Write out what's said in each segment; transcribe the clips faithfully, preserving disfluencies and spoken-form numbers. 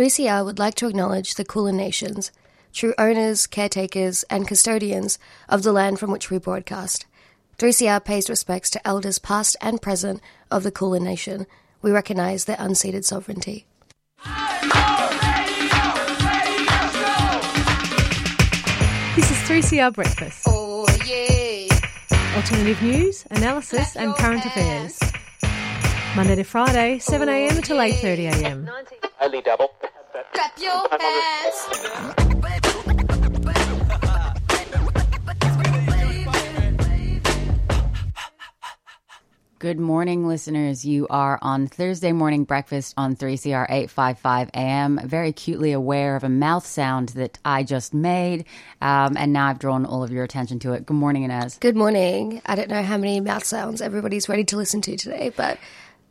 three C R would like to acknowledge the Kulin Nations, true owners, caretakers and custodians of the land from which we broadcast. three C R pays respects to elders past and present of the Kulin Nation. We recognise their unceded sovereignty. This is three C R Breakfast. Oh, yeah. Alternative news, analysis and current affairs. Monday to Friday, seven a.m. oh, to yeah. eight thirty a.m. Only double. Clap your hands. Good morning, listeners. You are on Thursday morning breakfast on three C R eight fifty-five a.m. Very cutely aware of a mouth sound that I just made, um, and now I've drawn all of your attention to it. Good morning, Inez. Good morning. I don't know how many mouth sounds everybody's ready to listen to today, but...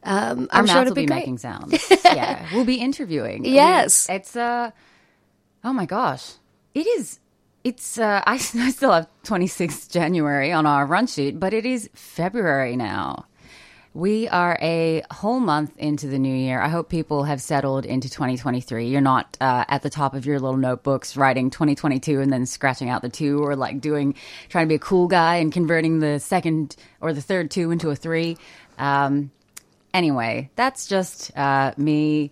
Um, I'm Our sure mouths will be, be making sounds. Yeah, we'll be interviewing. Yes, I mean, it's uh oh my gosh, it is. It's uh, I, I still have twenty-sixth of January on our run sheet, but it is February now. We are a whole month into the new year. I hope people have settled into twenty twenty-three. You're not uh, at the top of your little notebooks writing twenty twenty-two and then scratching out the two, or like doing trying to be a cool guy and converting the second or the third two into a three. Um, Anyway, that's just uh, me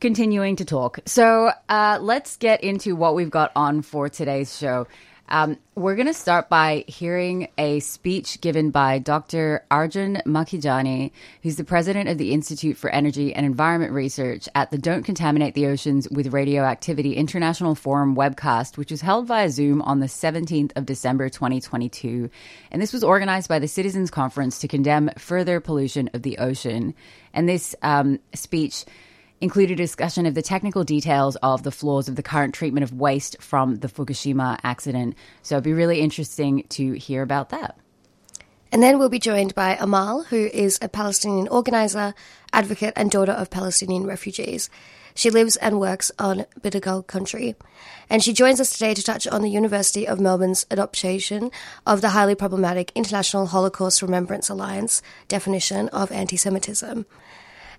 continuing to talk. So uh, let's get into what we've got on for today's show. Um, we're going to start by hearing a speech given by Doctor Arjun Makhijani, who's the president of the Institute for Energy and Environment Research at the Don't Contaminate the Oceans with Radioactivity International Forum webcast, which was held via Zoom on the seventeenth of December, twenty twenty-two. And this was organized by the Citizens Conference to condemn further pollution of the ocean. And this um, speech included a discussion of the technical details of the flaws of the current treatment of waste from the Fukushima accident. So it'd be really interesting to hear about that. And then we'll be joined by Amal, who is a Palestinian organizer, advocate, and daughter of Palestinian refugees. She lives and works on Bidigal Country. And she joins us today to touch on the University of Melbourne's adoption of the highly problematic International Holocaust Remembrance Alliance definition of anti-Semitism.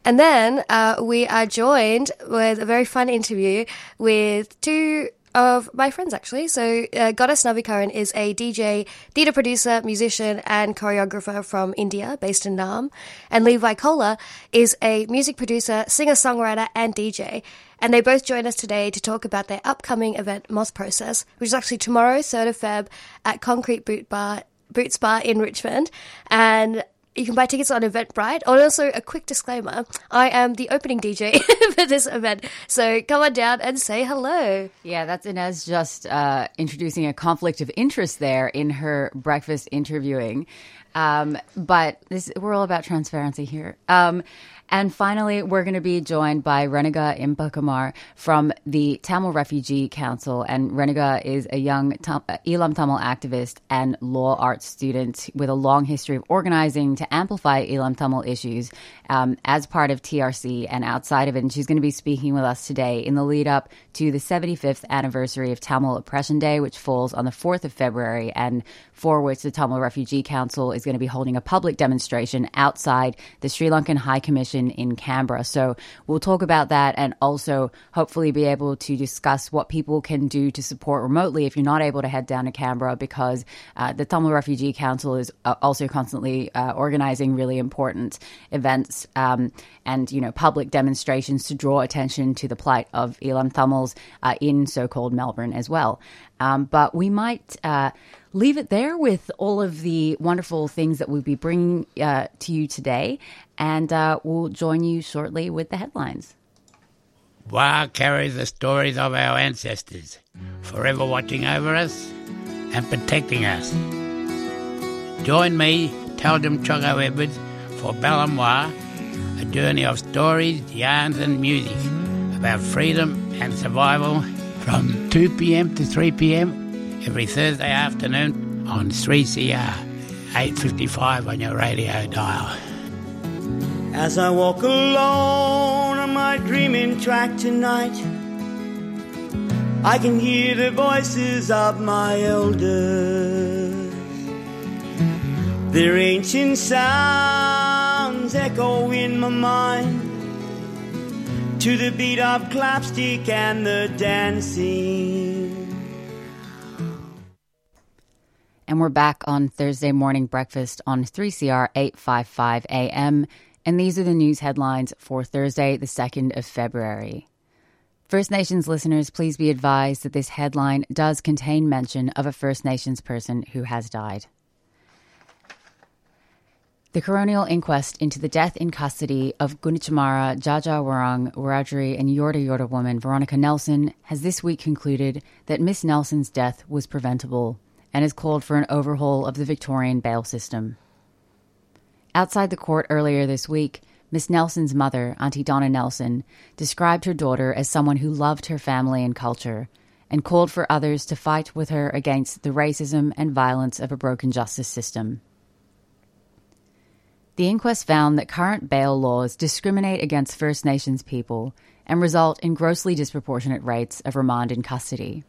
And then uh, we are joined with a very fun interview with two of my friends, actually. So uh, Goddess Naavikaran is a D J, theatre producer, musician and choreographer from India, based in Naarm. And Levi Kohler is a music producer, singer-songwriter and D J. And they both join us today to talk about their upcoming event, Moth Process, which is actually tomorrow, third of February, at Concrete Boot Bar, Boots Bar in Richmond. And... you can buy tickets on Eventbrite. And also, a quick disclaimer, I am the opening D J for this event, so come on down and say hello. Yeah, that's Inez just uh, introducing a conflict of interest there in her breakfast interviewing. Um, but this, we're all about transparency here. Um, and finally, we're going to be joined by Renuga Inpakumar from the Tamil Refugee Council. And Renuga is a young Tam- Eelam Tamil activist and law arts student with a long history of organizing to amplify Eelam Tamil issues um, as part of T R C and outside of it. And she's going to be speaking with us today in the lead up to the seventy-fifth anniversary of Tamil Oppression Day, which falls on the fourth of February, and for which the Tamil Refugee Council is going to be holding a public demonstration outside the Sri Lankan High Commission in Canberra. So we'll talk about that, and also hopefully be able to discuss what people can do to support remotely if you're not able to head down to Canberra, because uh, the Tamil Refugee Council is uh, also constantly uh, organising really important events um, and, you know, public demonstrations to draw attention to the plight of Eelam Tamils uh, in so-called Melbourne as well. Um, but we might... Uh, leave it there with all of the wonderful things that we'll be bringing uh, to you today, and uh, we'll join you shortly with the headlines. Wa carries the stories of our ancestors, forever watching over us and protecting us. Join me, Taldum Chogo Edwards, for Balam Wa, a journey of stories, yarns and music about freedom and survival from two p.m. to three p.m. every Thursday afternoon on three C R, eight fifty-five on your radio dial. As I walk alone on my dreaming track tonight, I can hear the voices of my elders. Their ancient sounds echo in my mind, to the beat of clapstick and the dancing. And we're back on Thursday Morning Breakfast on three C R eight fifty-five A M. And these are the news headlines for Thursday, the second of February. First Nations listeners, please be advised that this headline does contain mention of a First Nations person who has died. The coronial inquest into the death in custody of Gunichamara, Jaja Wurrung, Wiradjuri and Yorta Yorta woman Veronica Nelson has this week concluded that Miss Nelson's death was preventable and has called for an overhaul of the Victorian bail system. Outside the court earlier this week, Miss Nelson's mother, Auntie Donna Nelson, described her daughter as someone who loved her family and culture and called for others to fight with her against the racism and violence of a broken justice system. The inquest found that current bail laws discriminate against First Nations people and result in grossly disproportionate rates of remand in custody.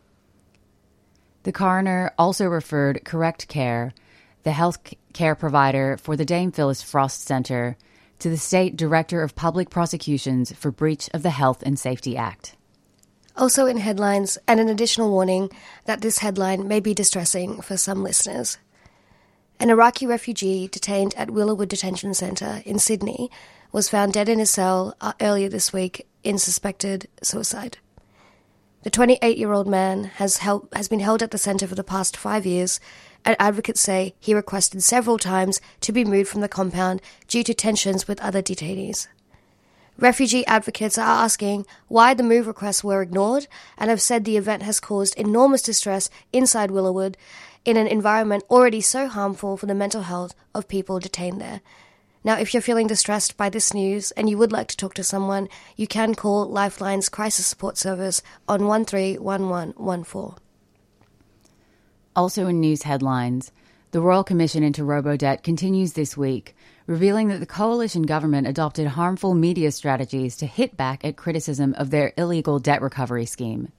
The coroner also referred Correct Care, the health care provider for the Dame Phyllis Frost Centre, to the State Director of Public Prosecutions for breach of the Health and Safety Act. Also in headlines, and an additional warning that this headline may be distressing for some listeners. An Iraqi refugee detained at Villawood Detention Centre in Sydney was found dead in his cell earlier this week in suspected suicide. The twenty-eight-year-old man has, held, has been held at the centre for the past five years, and advocates say he requested several times to be moved from the compound due to tensions with other detainees. Refugee advocates are asking why the move requests were ignored and have said the event has caused enormous distress inside Villawood in an environment already so harmful for the mental health of people detained there. Now, if you're feeling distressed by this news and you would like to talk to someone, you can call Lifeline's Crisis Support Service on one three one one one four. Also in news headlines, the Royal Commission into RoboDebt continues this week, revealing that the coalition government adopted harmful media strategies to hit back at criticism of their illegal debt recovery scheme.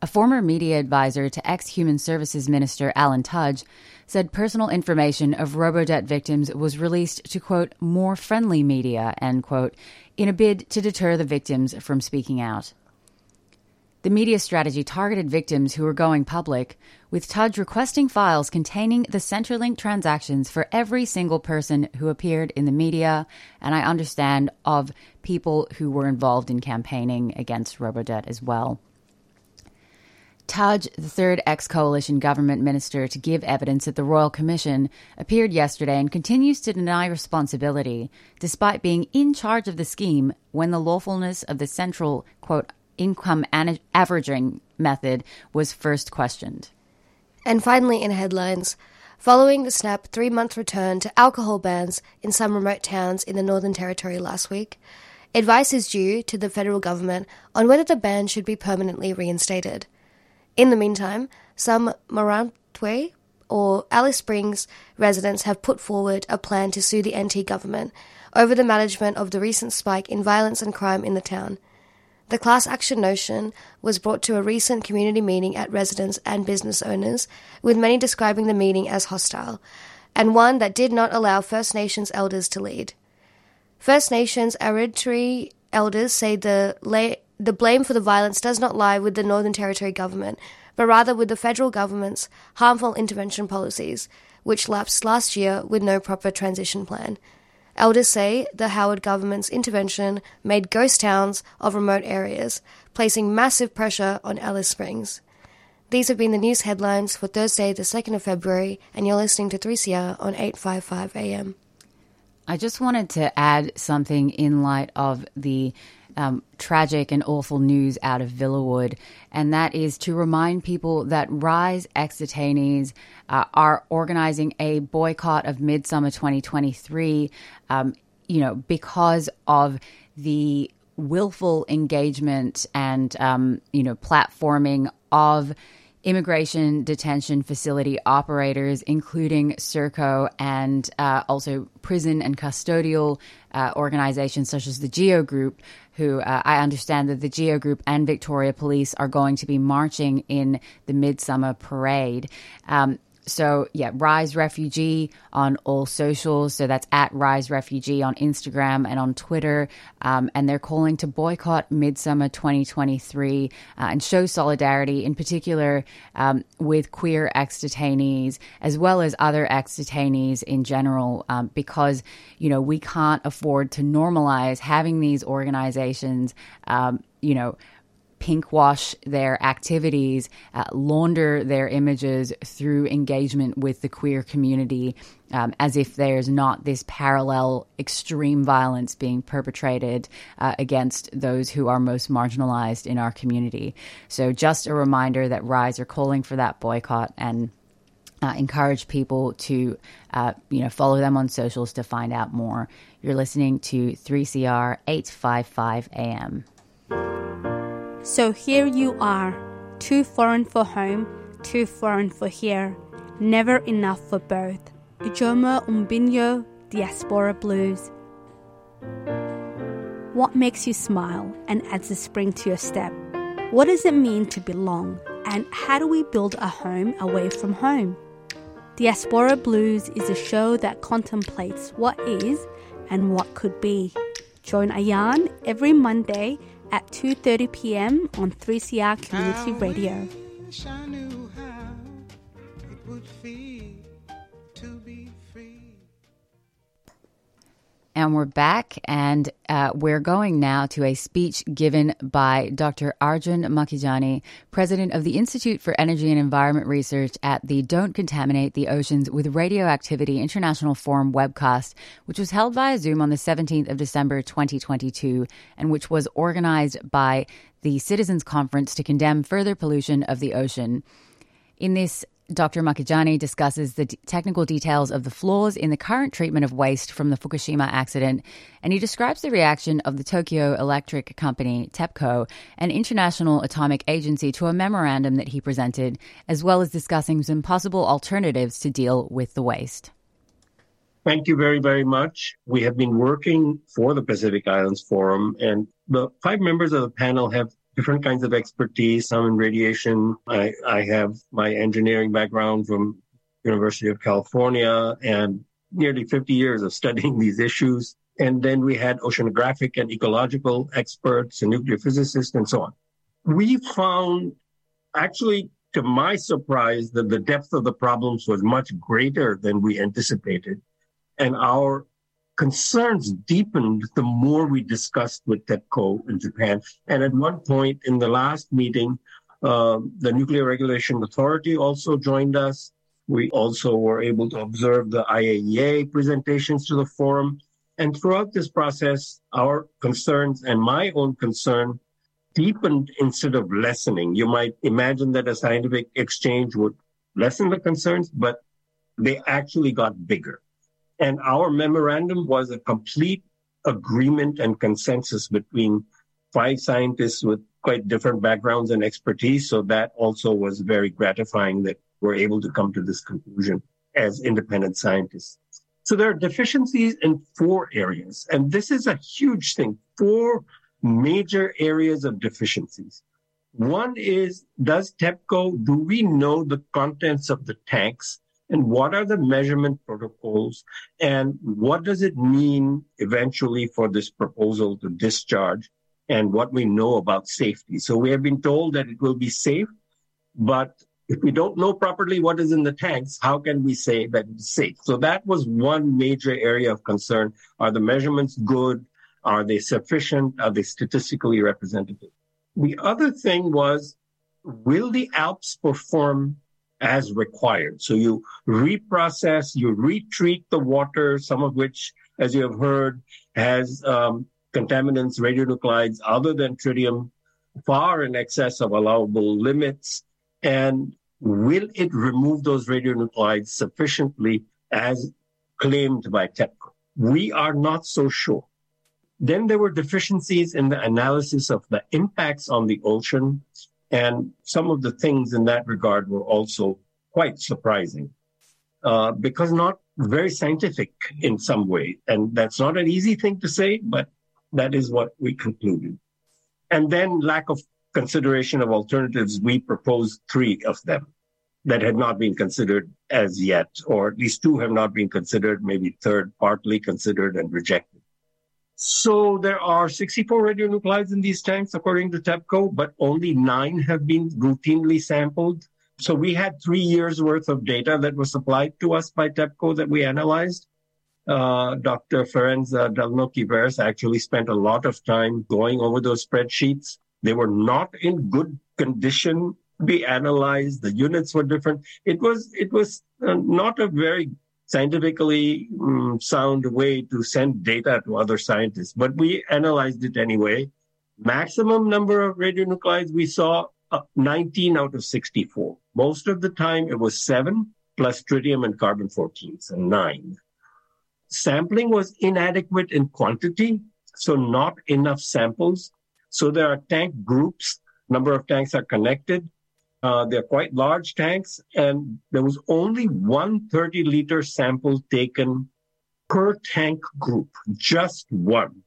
A former media advisor to ex-Human Services Minister Alan Tudge said personal information of RoboDebt victims was released to, quote, more friendly media, end quote, in a bid to deter the victims from speaking out. The media strategy targeted victims who were going public, with Tudge requesting files containing the Centrelink transactions for every single person who appeared in the media, and I understand of people who were involved in campaigning against RoboDebt as well. Tudge, the third ex-coalition government minister to give evidence at the Royal Commission, appeared yesterday and continues to deny responsibility, despite being in charge of the scheme when the lawfulness of the central, quote, income an- averaging method was first questioned. And finally in headlines, following the snap three-month return to alcohol bans in some remote towns in the Northern Territory last week, advice is due to the federal government on whether the ban should be permanently reinstated. In the meantime, some Morantwe or Alice Springs residents have put forward a plan to sue the N T government over the management of the recent spike in violence and crime in the town. The class action notion was brought to a recent community meeting at residents and business owners, with many describing the meeting as hostile, and one that did not allow First Nations elders to lead. First Nations Aridjuri elders say the lay The blame for the violence does not lie with the Northern Territory government, but rather with the federal government's harmful intervention policies, which lapsed last year with no proper transition plan. Elders say the Howard government's intervention made ghost towns of remote areas, placing massive pressure on Alice Springs. These have been the news headlines for Thursday, the second of February, and you're listening to three C R on eight fifty-five A M. I just wanted to add something in light of the Um, tragic and awful news out of Villawood, and that is to remind people that Rise ex-detainees uh, are organising a boycott of Midsummer twenty twenty-three, um, you know, because of the willful engagement and, um, you know, platforming of immigration detention facility operators, including Serco and uh, also prison and custodial uh, organisations such as the Geo Group, who uh, I understand that the Geo Group and Victoria Police are going to be marching in the Midsummer Parade. Um, So, yeah, Rise Refugee on all socials. So that's at Rise Refugee on Instagram and on Twitter. Um, and they're calling to boycott Midsummer twenty twenty-three uh, and show solidarity, in particular um, with queer ex-detainees as well as other ex-detainees in general, um, because, you know, we can't afford to normalize having these organizations, um, you know, pinkwash their activities, uh, launder their images through engagement with the queer community, um, as if there's not this parallel extreme violence being perpetrated uh, against those who are most marginalized in our community. So just a reminder that Rise are calling for that boycott, and uh, encourage people to uh, you know, follow them on socials to find out more. You're listening to three C R eight fifty-five A M. So here you are, too foreign for home, too foreign for here, never enough for both. Ujoma Umbinyo, Diaspora Blues. What makes you smile and adds a spring to your step? What does it mean to belong? And how do we build a home away from home? Diaspora Blues is a show that contemplates what is and what could be. Join Ayan every Monday at two thirty p.m. on three C R Community Radio. And we're back, and uh, we're going now to a speech given by Doctor Arjun Makhijani, president of the Institute for Energy and Environment Research at the Don't Contaminate the Oceans with Radioactivity International Forum webcast, which was held via Zoom on the seventeenth of December twenty twenty-two, and which was organized by the Citizens Conference to condemn further pollution of the ocean. In this, Doctor Makhijani discusses the d- technical details of the flaws in the current treatment of waste from the Fukushima accident, and he describes the reaction of the Tokyo Electric Company, TEPCO, an international atomic agency, to a memorandum that he presented, as well as discussing some possible alternatives to deal with the waste. Thank you very, very much. We have been working for the Pacific Islands Forum, and the five members of the panel have different kinds of expertise, some in radiation. I, I have my engineering background from University of California and nearly fifty years of studying these issues. And then we had oceanographic and ecological experts and nuclear physicists and so on. We found, actually, to my surprise, that the depth of the problems was much greater than we anticipated. And our concerns deepened the more we discussed with TEPCO in Japan. And at one point in the last meeting, uh, the Nuclear Regulation Authority also joined us. We also were able to observe the I A E A presentations to the forum. And throughout this process, our concerns and my own concern deepened instead of lessening. You might imagine that a scientific exchange would lessen the concerns, but they actually got bigger. And our memorandum was a complete agreement and consensus between five scientists with quite different backgrounds and expertise. So that also was very gratifying that we're able to come to this conclusion as independent scientists. So there are deficiencies in four areas. And this is a huge thing, four major areas of deficiencies. One is, does TEPCO, do we know the contents of the tanks? And what are the measurement protocols? And what does it mean eventually for this proposal to discharge, and what we know about safety? So we have been told that it will be safe, but if we don't know properly what is in the tanks, how can we say that it's safe? So that was one major area of concern. Are the measurements good? Are they sufficient? Are they statistically representative? The other thing was, will the A L P S perform as required? So you reprocess, you retreat the water, some of which, as you have heard, has um, contaminants, radionuclides other than tritium, far in excess of allowable limits. And will it remove those radionuclides sufficiently as claimed by TEPCO? We are not so sure. Then there were deficiencies in the analysis of the impacts on the ocean, and some of the things in that regard were also quite surprising, uh, because not very scientific in some way. And that's not an easy thing to say, but that is what we concluded. And then lack of consideration of alternatives, we proposed three of them. that had not been considered as yet, or at least two have not been considered, maybe third partly considered and rejected. So there are sixty-four radionuclides in these tanks, according to TEPCO, but only nine have been routinely sampled. So we had three years' worth of data that was supplied to us by TEPCO that we analyzed. Uh, Doctor Ferenza Dalno-Kiveres actually spent a lot of time going over those spreadsheets. They were not in good condition to be analyzed. The units were different. It was, it was uh, not a very scientifically um, sound way to send data to other scientists, but we analyzed it anyway. Maximum number of radionuclides we saw, uh, nineteen out of sixty-four. Most of the time it was seven plus tritium and carbon fourteen, so nine. Sampling was inadequate in quantity, so not enough samples. So there are tank groups. Number of tanks are connected. Uh, they're quite large tanks, and there was only one thirty-liter sample taken per tank group, just one.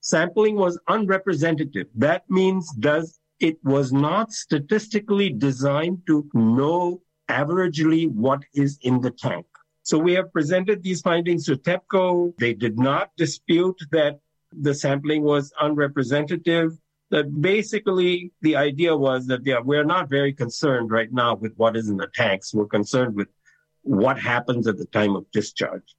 Sampling was unrepresentative. That means does it was not statistically designed to know averagely what is in the tank. So we have presented these findings to TEPCO. They did not dispute that the sampling was unrepresentative. That basically the idea was that yeah, we're not very concerned right now with what is in the tanks. We're concerned with what happens at the time of discharge.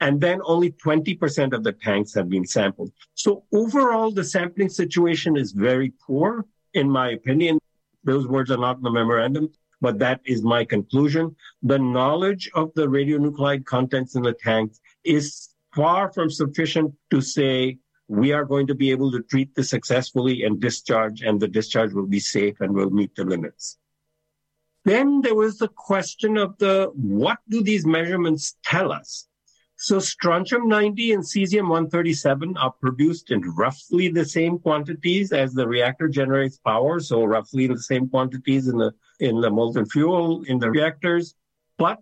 And then only twenty percent of the tanks have been sampled. So overall, the sampling situation is very poor, in my opinion. Those words are not in the memorandum, but that is my conclusion. The knowledge of the radionuclide contents in the tanks is far from sufficient to say we are going to be able to treat this successfully and discharge, and the discharge will be safe and will meet the limits. Then there was the question of the what do these measurements tell us? So strontium ninety and cesium one thirty-seven are produced in roughly the same quantities as the reactor generates power, so roughly the same quantities in the in the molten fuel in the reactors. But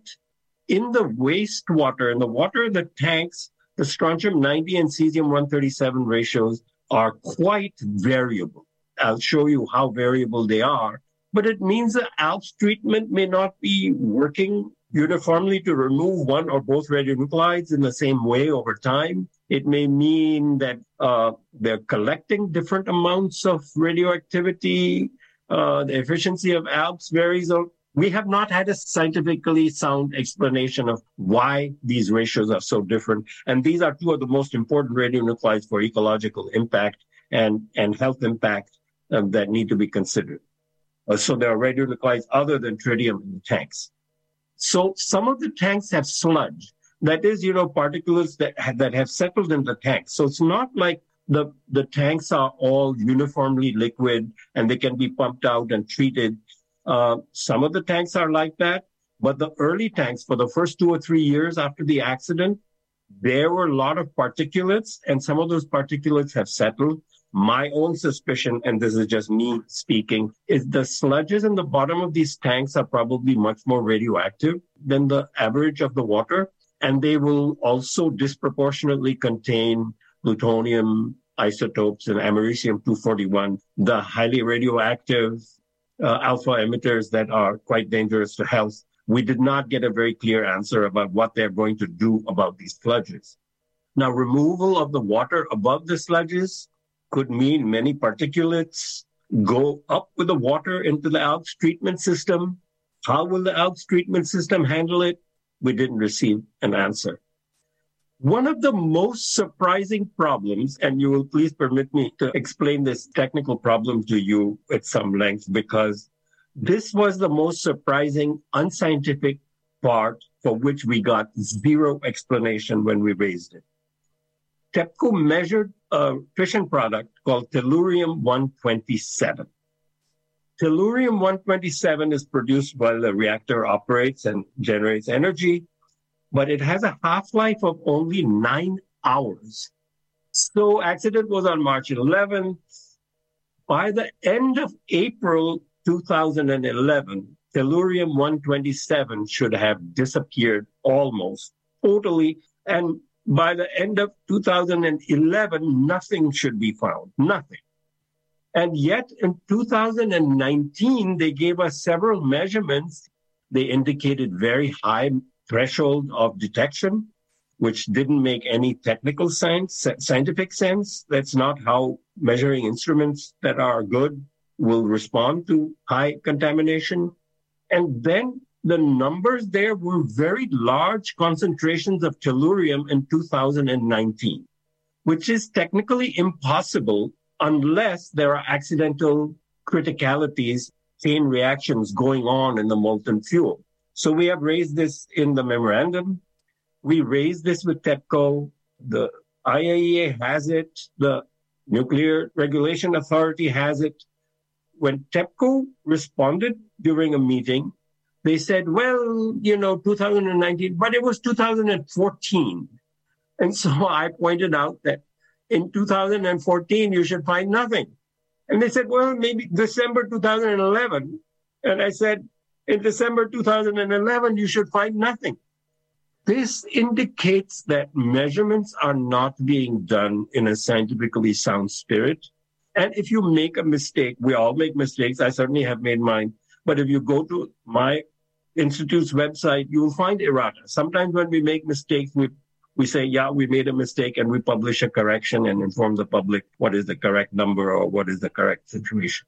in the wastewater, in the water in the tanks, the strontium ninety and cesium one thirty-seven ratios are quite variable. I'll show you how variable they are, but it means the ALPS treatment may not be working uniformly to remove one or both radionuclides in the same way over time. It may mean that uh, they're collecting different amounts of radioactivity. Uh, the efficiency of ALPS varies. We have not had a scientifically sound explanation of why these ratios are so different. And these are two of the most important radionuclides for ecological impact and, and health impact um, that need to be considered. Uh, so there are radionuclides other than tritium in the tanks. So some of the tanks have sludge. That is, you know, particles that have, that have settled in the tanks. So it's not like the, the tanks are all uniformly liquid and they can be pumped out and treated. Uh, some of the tanks are like that, but the early tanks for the first two or three years after the accident, there were a lot of particulates, and some of those particulates have settled. My own suspicion, and this is just me speaking, is the sludges in the bottom of these tanks are probably much more radioactive than the average of the water, and they will also disproportionately contain plutonium isotopes and americium two forty-one, the highly radioactive Uh, alpha emitters that are quite dangerous to health. We did not get a very clear answer about what they're going to do about these sludges. Now, removal of the water above the sludges could mean many particulates go up with the water into the ALPS treatment system. How will the ALPS treatment system handle it? We didn't receive an answer. One of the most surprising problems, and you will please permit me to explain this technical problem to you at some length, because this was the most surprising, unscientific part for which we got zero explanation when we raised it. TEPCO measured a fission product called tellurium one twenty-seven. Tellurium one twenty-seven is produced while the reactor operates and generates energy, but it has a half-life of only nine hours. So accident was on March eleventh. By the end of April two thousand eleven, tellurium one twenty-seven should have disappeared almost totally. And by the end of two thousand eleven, nothing should be found, nothing. And yet in two thousand nineteen, they gave us several measurements They indicated very high threshold of detection, which didn't make any technical sense, scientific sense. That's not how measuring instruments that are good will respond to high contamination. And then the numbers there were very large concentrations of tellurium in two thousand nineteen, which is technically impossible unless there are accidental criticalities, chain reactions going on in the molten fuel. So we have raised this in the memorandum. We raised this with TEPCO. The I A E A has it. The Nuclear Regulation Authority has it. When TEPCO responded during a meeting, they said, well, you know, two thousand nineteen, but it was two thousand fourteen. And so I pointed out that in two thousand fourteen, you should find nothing. And they said, well, maybe December two thousand eleven. And I said, in December two thousand eleven, you should find nothing. This indicates that measurements are not being done in a scientifically sound spirit. And if you make a mistake, we all make mistakes. I certainly have made mine. But if you go to my institute's website, you will find errata. Sometimes when we make mistakes, we we say, yeah, we made a mistake, and we publish a correction and inform the public what is the correct number or what is the correct situation.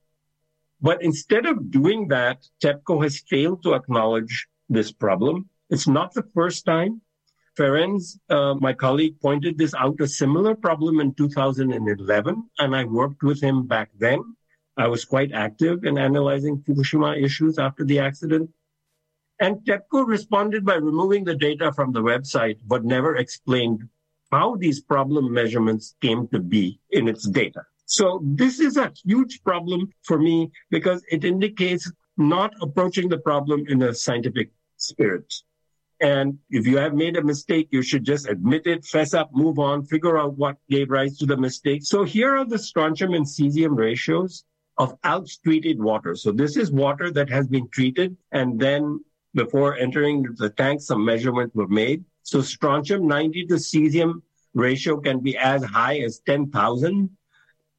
But instead of doing that, TEPCO has failed to acknowledge this problem. It's not the first time. Ferenz, uh, my colleague, pointed this out, a similar problem in two thousand eleven, and I worked with him back then. I was quite active in analyzing Fukushima issues after the accident. And TEPCO responded by removing the data from the website, but never explained how these problem measurements came to be in its data. So this is a huge problem for me because it indicates not approaching the problem in a scientific spirit. And if you have made a mistake, you should just admit it, fess up, move on, figure out what gave rise to the mistake. So here are the strontium and cesium ratios of ALPS treated water. So this is water that has been treated, and then before entering the tank, some measurements were made. So strontium ninety to cesium ratio can be as high as ten thousand,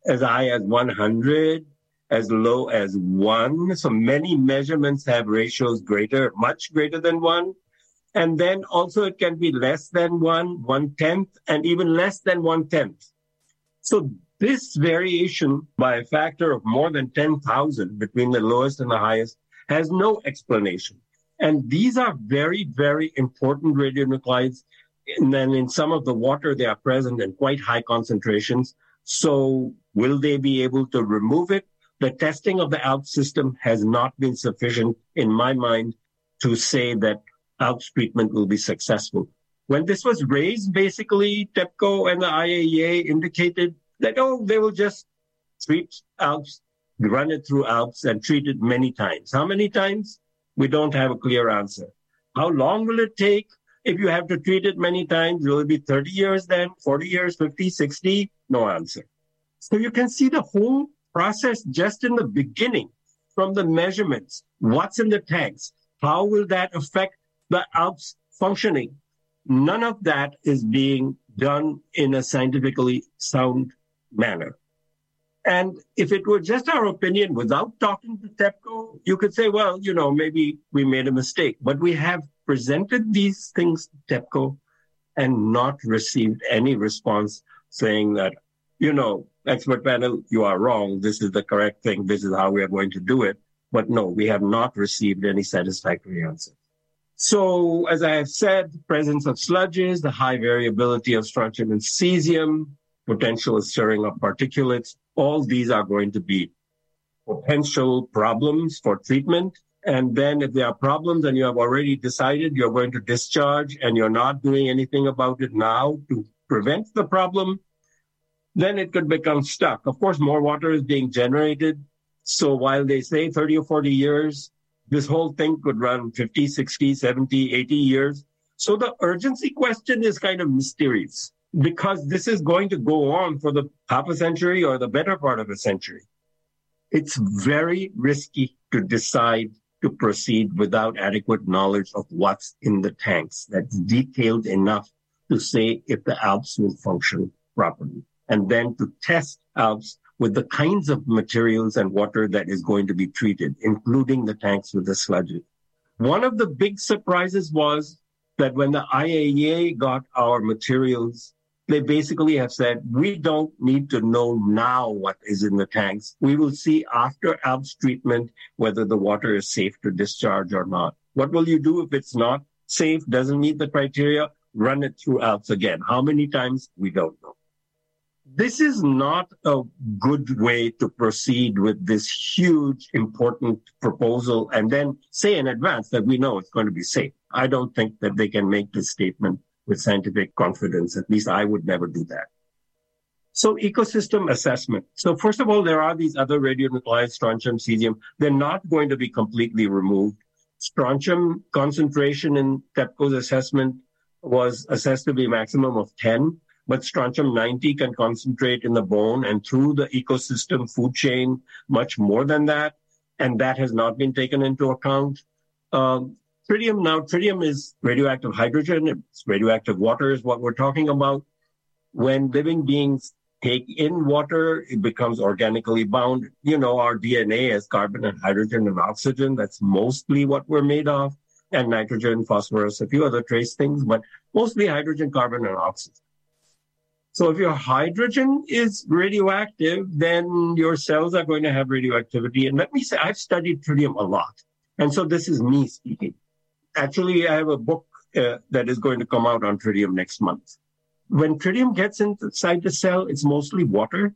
as high as one hundred, as low as one. So many measurements have ratios greater, much greater than one. And then also it can be less than one, one-tenth, and even less than one-tenth. So this variation by a factor of more than ten thousand between the lowest and the highest has no explanation. And these are very, very important radionuclides. And then in some of the water, they are present in quite high concentrations. So will they be able to remove it? The testing of the ALPS system has not been sufficient, in my mind, to say that ALPS treatment will be successful. When this was raised, basically, TEPCO and the I A E A indicated that, oh, they will just treat ALPS, run it through ALPS, and treat it many times. How many times? We don't have a clear answer. How long will it take? If you have to treat it many times, will it be thirty years then, forty years, fifty, sixty? No answer. So you can see the whole process just in the beginning, from the measurements, what's in the tanks, how will that affect the ALPS functioning? None of that is being done in a scientifically sound manner. And if it were just our opinion without talking to TEPCO, you could say, well, you know, maybe we made a mistake. But we have presented these things to TEPCO and not received any response saying that, you know, expert panel, you are wrong. This is the correct thing. This is how we are going to do it. But no, we have not received any satisfactory answer. So, as I have said, the presence of sludges, the high variability of strontium and cesium, potential stirring of particulates, all these are going to be potential problems for treatment. And then if there are problems and you have already decided you're going to discharge and you're not doing anything about it now to prevent the problem, then it could become stuck. Of course, more water is being generated. So while they say thirty or forty years, this whole thing could run fifty, sixty, seventy, eighty years. So the urgency question is kind of mysterious, because this is going to go on for the half a century or the better part of a century. It's very risky to decide to proceed without adequate knowledge of what's in the tanks. That's detailed enough to say if the ALPS will function properly. And then to test ALPS with the kinds of materials and water that is going to be treated, including the tanks with the sludges. One of the big surprises was that when the I A E A got our materials, they basically have said, we don't need to know now what is in the tanks. We will see after A L P S treatment whether the water is safe to discharge or not. What will you do if it's not safe, doesn't meet the criteria? Run it through A L P S again. How many times? We don't know. This is not a good way to proceed with this huge, important proposal and then say in advance that we know it's going to be safe. I don't think that they can make this statement with scientific confidence. At least I would never do that. So ecosystem assessment. So first of all, there are these other radionuclides, strontium, cesium. They're not going to be completely removed. Strontium concentration in TEPCO's assessment was assessed to be a maximum of ten, but strontium ninety can concentrate in the bone and through the ecosystem food chain much more than that, and that has not been taken into account. Um, Tritium, now tritium is radioactive hydrogen, it's radioactive water is what we're talking about. When living beings take in water, it becomes organically bound. You know, our D N A is carbon and hydrogen and oxygen. That's mostly what we're made of, and nitrogen, phosphorus, a few other trace things, but mostly hydrogen, carbon, and oxygen. So if your hydrogen is radioactive, then your cells are going to have radioactivity. And let me say, I've studied tritium a lot, and so this is me speaking. Actually, I have a book uh, that is going to come out on tritium next month. When tritium gets inside the cell, it's mostly water,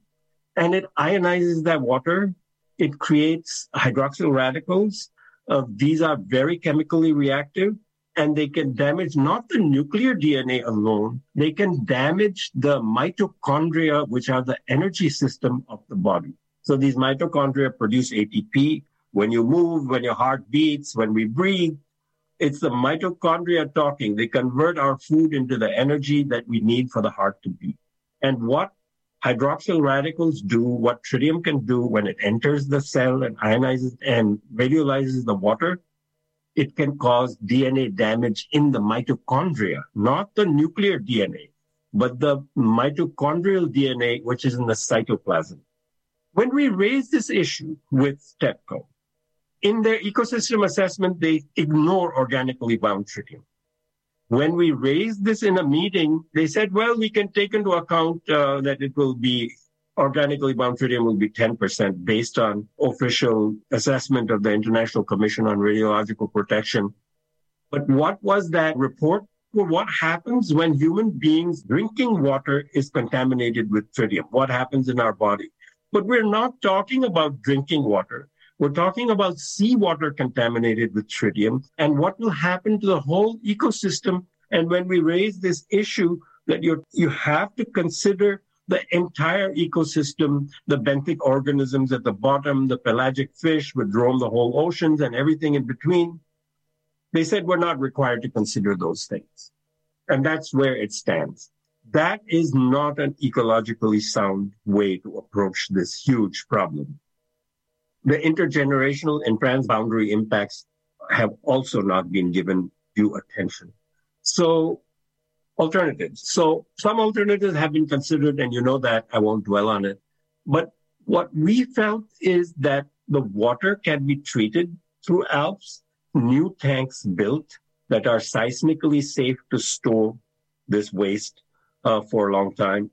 and it ionizes that water. It creates hydroxyl radicals. Uh, these are very chemically reactive, and they can damage not the nuclear D N A alone. They can damage the mitochondria, which are the energy system of the body. So these mitochondria produce A T P. When you move, when your heart beats, when we breathe, it's the mitochondria talking. They convert our food into the energy that we need for the heart to beat. And what hydroxyl radicals do, what tritium can do when it enters the cell and ionizes and radiolyzes the water, it can cause D N A damage in the mitochondria, not the nuclear D N A, but the mitochondrial D N A, which is in the cytoplasm. When we raise this issue with TEPCO, in their ecosystem assessment, they ignore organically bound tritium. When we raised this in a meeting, they said, well, we can take into account uh, that it will be organically bound tritium will be ten percent based on official assessment of the International Commission on Radiological Protection. But what was that report? Well, what happens when human beings' drinking water is contaminated with tritium? What happens in our body? But we're not talking about drinking water. We're talking about seawater contaminated with tritium and what will happen to the whole ecosystem. And when we raise this issue that you you have to consider the entire ecosystem, the benthic organisms at the bottom, the pelagic fish would roam the whole oceans and everything in between, they said we're not required to consider those things. And that's where it stands. That is not an ecologically sound way to approach this huge problem. The intergenerational and transboundary impacts have also not been given due attention. So alternatives. So some alternatives have been considered, and you know that I won't dwell on it. But what we felt is that the water can be treated through A L P S, new tanks built that are seismically safe to store this waste uh, for a long time.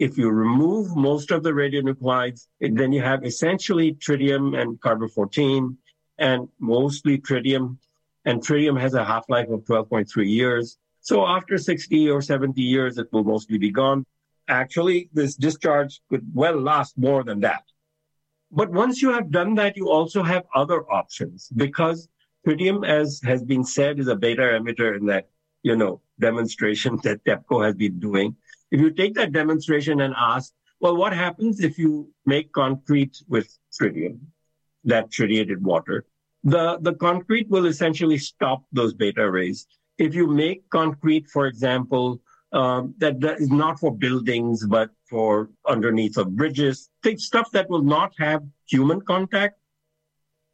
If you remove most of the radionuclides, then you have essentially tritium and carbon fourteen and mostly tritium. And tritium has a half-life of twelve point three years. So after sixty or seventy years, it will mostly be gone. Actually, this discharge could well last more than that. But once you have done that, you also have other options because tritium, as has been said, is a beta emitter in that, you know, demonstration that TEPCO has been doing. If you take that demonstration and ask, well, what happens if you make concrete with tritium, that tritiated water? The, the concrete will essentially stop those beta rays. If you make concrete, for example, um, that, that is not for buildings, but for underneath of bridges, think stuff that will not have human contact,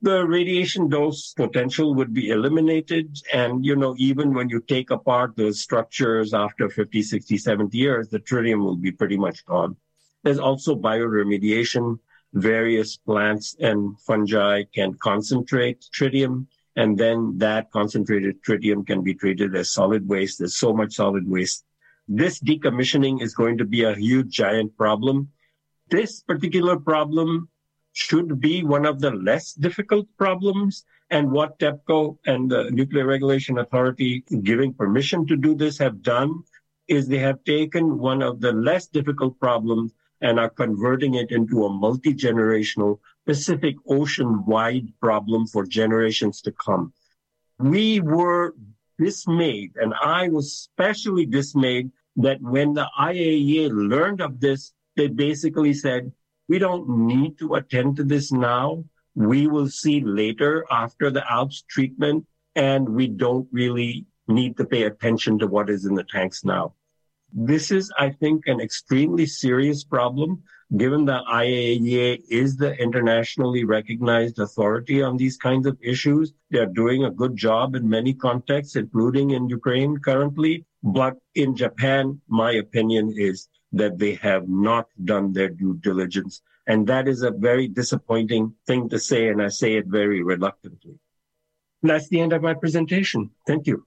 the radiation dose potential would be eliminated. And, you know, even when you take apart those structures after fifty, sixty, seventy years, the tritium will be pretty much gone. There's also bioremediation. Various plants and fungi can concentrate tritium And then that concentrated tritium can be treated as solid waste. There's so much solid waste. This decommissioning is going to be a huge, giant problem. This particular problem should be one of the less difficult problems. And what TEPCO and the Nuclear Regulation Authority, giving permission to do this, have done is they have taken one of the less difficult problems and are converting it into a multi-generational, Pacific Ocean-wide problem for generations to come. We were dismayed, and I was especially dismayed, that when the I A E A learned of this, they basically said, we don't need to attend to this now. We will see later after the ALPS treatment, and we don't really need to pay attention to what is in the tanks now. This is, I think, an extremely serious problem, given that I A E A is the internationally recognized authority on these kinds of issues. They're doing a good job in many contexts, including in Ukraine currently. But in Japan, my opinion is that they have not done their due diligence. And that is a very disappointing thing to say, and I say it very reluctantly. And that's the end of my presentation. Thank you.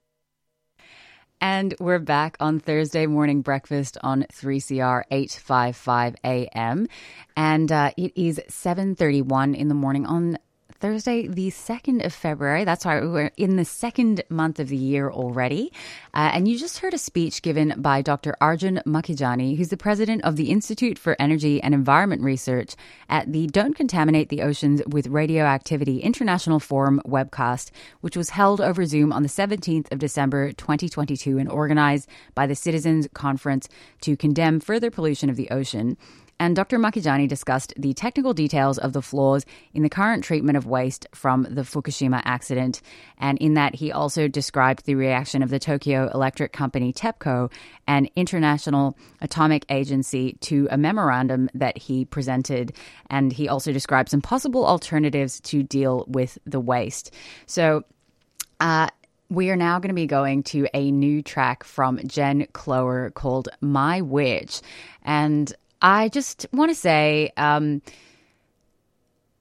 And we're back on Thursday morning breakfast on three C R eight fifty-five a.m. And uh, it is seven thirty-one in the morning on Thursday, the second of February. That's right, we're in the second month of the year already. Uh, and you just heard a speech given by Doctor Arjun Makhijani, who's the president of the Institute for Energy and Environment Research at the Don't Contaminate the Oceans with Radioactivity International Forum webcast, which was held over Zoom on the seventeenth of December, twenty twenty-two, and organized by the Citizens Conference to condemn further pollution of the ocean. And Doctor Makhijani discussed the technical details of the flaws in the current treatment of waste from the Fukushima accident. And in that, he also described the reaction of the Tokyo electric company TEPCO and International Atomic Agency to a memorandum that he presented. And he also described some possible alternatives to deal with the waste. So, uh, we are now going to be going to a new track from Jen Clower called My Witch. And I just want to say um,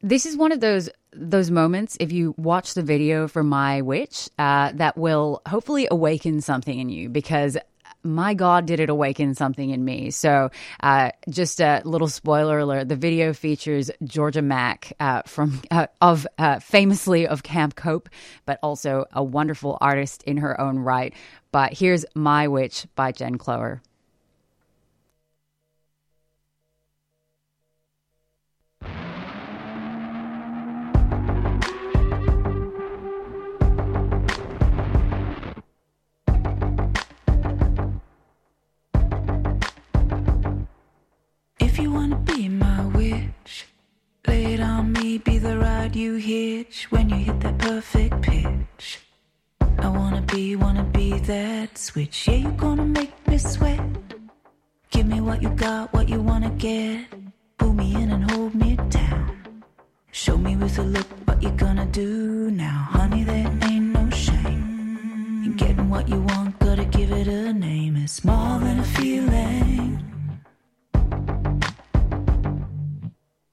this is one of those those moments, if you watch the video for My Witch, uh, that will hopefully awaken something in you, because my God, did it awaken something in me. So uh, just a little spoiler alert, the video features Georgia Mack uh, from uh, of uh, famously of Camp Cope, but also a wonderful artist in her own right. But here's My Witch by Jen Clower. Be the ride you hitch when you hit that perfect pitch. I wanna be, wanna be that switch. Yeah, you're gonna make me sweat. Give me what you got, what you wanna get. Pull me in and hold me down. Show me with a look what you're gonna do now. Honey, there ain't no shame. You're getting what you want, gotta give it a name. It's more than a feeling.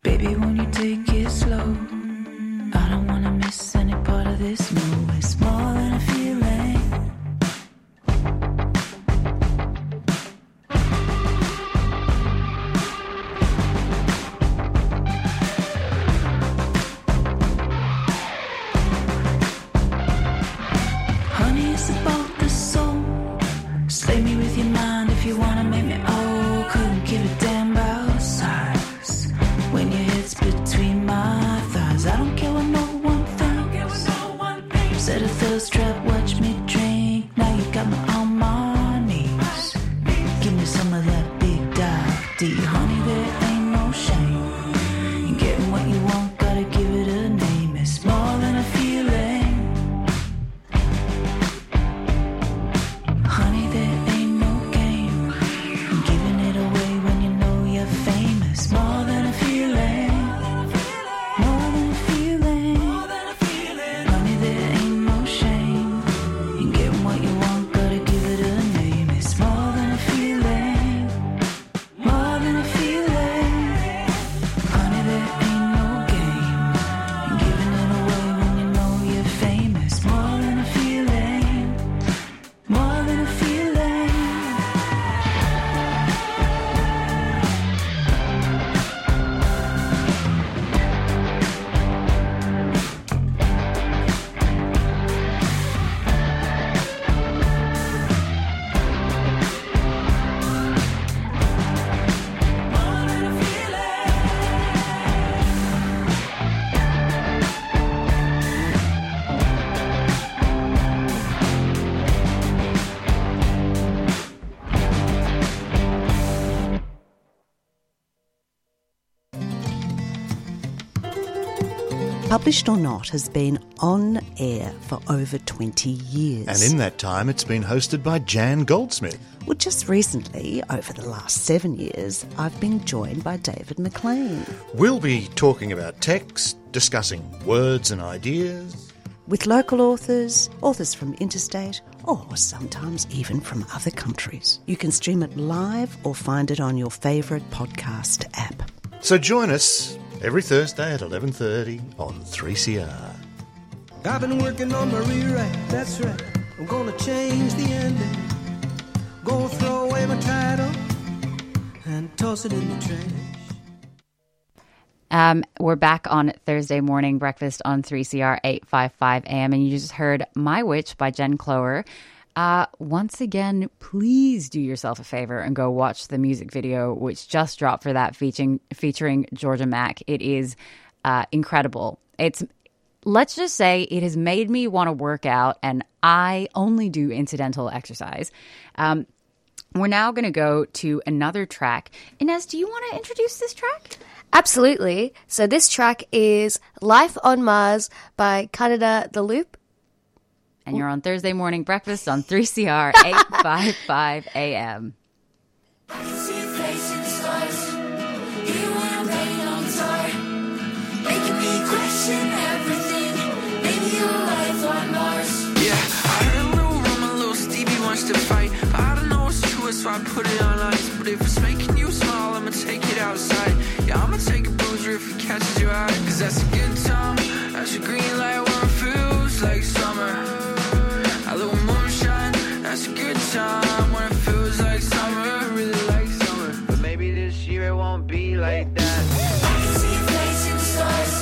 Baby, won't you take it slow? I don't wanna miss any part of this. No, it's more than a feeling. Honey, it's about the soul. Slay me with your mind if you wanna make me old. Couldn't give a damn about size. When your head's between my thighs, I don't care what no one thinks. No set a thirst trap, watch me drink. Now you got me on my knees. Give me some of that big dive D. Honey, there ain't no shame. You're getting what you want, gotta give it a name. It's more than a feeling. Honey, there ain't no game. You're giving it away when you know you're famous. More than a feeling. More than a feeling. Honey, there ain't no shame. published or not, has been on air for over twenty years. And in that time, it's been hosted by Jan Goldsmith. Well, just recently, over the last seven years, I've been joined by David McLean. We'll be talking about text, discussing words and ideas, with local authors, authors from interstate, or sometimes even from other countries. You can stream it live or find it on your favourite podcast app. So join us every Thursday at eleven thirty on three C R. I've been working on my rewrite, that's right. I'm going to change the ending. Going to throw away my title and toss it in the trash. Um, we're back on Thursday morning breakfast on three C R eight fifty-five A M, and you just heard My Witch by Jen Clower. Uh, once again, please do yourself a favor and go watch the music video, which just dropped for that featuring, featuring Georgia Mack. It is uh, incredible. It's, let's just say, it has made me want to work out, and I only do incidental exercise. Um, we're now going to go to another track. Inez, do you want to introduce this track? Absolutely. So this track is Life on Mars by Canada The Loop. And you're on Thursday morning breakfast on three C R eight fifty-five A M. Yeah, I heard a little rumor, little Stevie wants to fight. I don't know what's true, so I put it on ice. But if it's making you smile, I'ma take it outside. Yeah, I'ma take a boozer if it catches your eye. Cause that's a good time, that's a green light where it feels like summer. A little moonshine, that's a good time when it feels like summer. I really like summer, but maybe this year it won't be like that. I can see your face in the stars.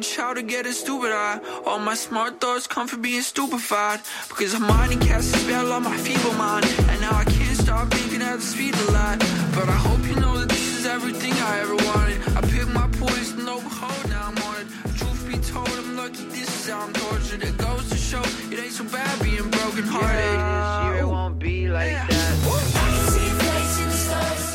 Child to get a stupid eye. All my smart thoughts come from being stupefied, because her mind and cast a spell on my feeble mind, and now I can't stop thinking at the speed of light. But I hope you know that this is everything I ever wanted. I picked my poison, no behold, now I'm haunted. Truth be told, I'm lucky this is how I'm tortured. It goes to show, it ain't so bad being broken hearted. Yeah, this year won't be like yeah. that. Woo. I can see your face in the stars.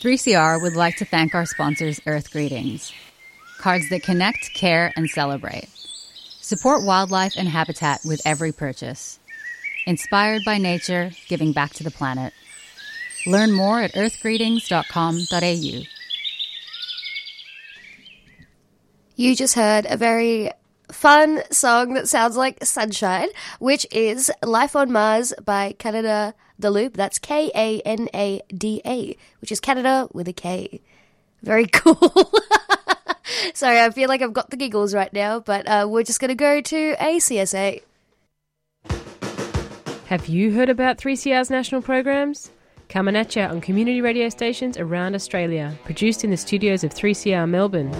three C R would like to thank our sponsors, Earth Greetings. Cards that connect, care, and celebrate. Support wildlife and habitat with every purchase. Inspired by nature, giving back to the planet. Learn more at earth greetings dot com dot A U. You just heard a very fun song that sounds like sunshine, which is Life on Mars by Canada The Loop. That's K A N A D A, which is Canada with a K. Very cool. Sorry, I feel like I've got the giggles right now, but uh, we're just going to go to a C S A. Have you heard about three C R's national programs? Coming at you on community radio stations around Australia, produced in the studios of three C R Melbourne.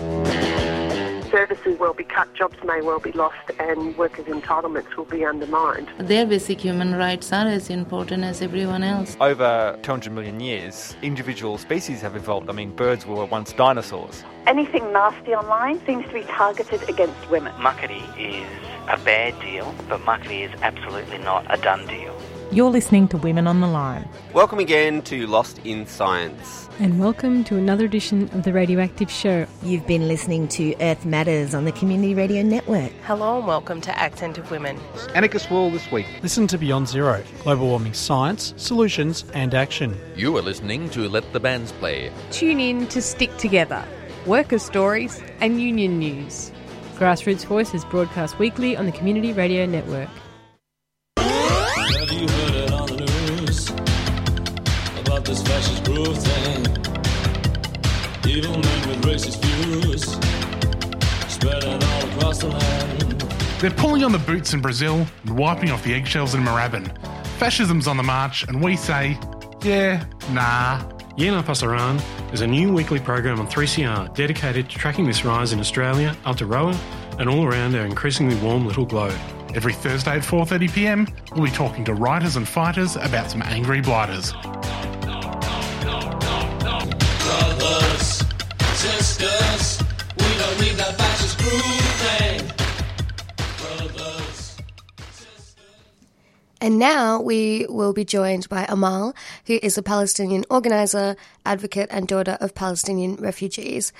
Service services will be cut, jobs may well be lost, and workers' entitlements will be undermined. Their basic human rights are as important as everyone else. Over two hundred million years, individual species have evolved. I mean, birds were once dinosaurs. Anything nasty online seems to be targeted against women. Muckety is a bad deal, but muckety is absolutely not a done deal. You're listening to Women on the Line. Welcome again to Lost in Science. And welcome to another edition of The Radioactive Show. You've been listening to Earth Matters on the Community Radio Network. Hello and welcome to Accent of Women. Anarchist World this week. Listen to Beyond Zero, global warming science, solutions and action. You are listening to Let the Bands Play. Tune in to Stick Together, worker stories and union news. Grassroots Voice is broadcast weekly on the Community Radio Network. You heard it on the news about this fascist groove thing. Evil men with racist views spreading all across the land. They're pulling on the boots in Brazil and wiping off the eggshells in Moorabbin. Fascism's on the march, and we say, yeah, nah. Yeena Passaran is a new weekly program on three C R dedicated to tracking this rise in Australia, Aotearoa, and all around our increasingly warm little globe. Every Thursday at four thirty p m, we'll be talking to writers and fighters about some angry blighters. Brothers, sisters, we don't need that fascist groove thing. Brothers, sisters. And now we will be joined by Amal, who is a Palestinian organiser, advocate and daughter of Palestinian refugees.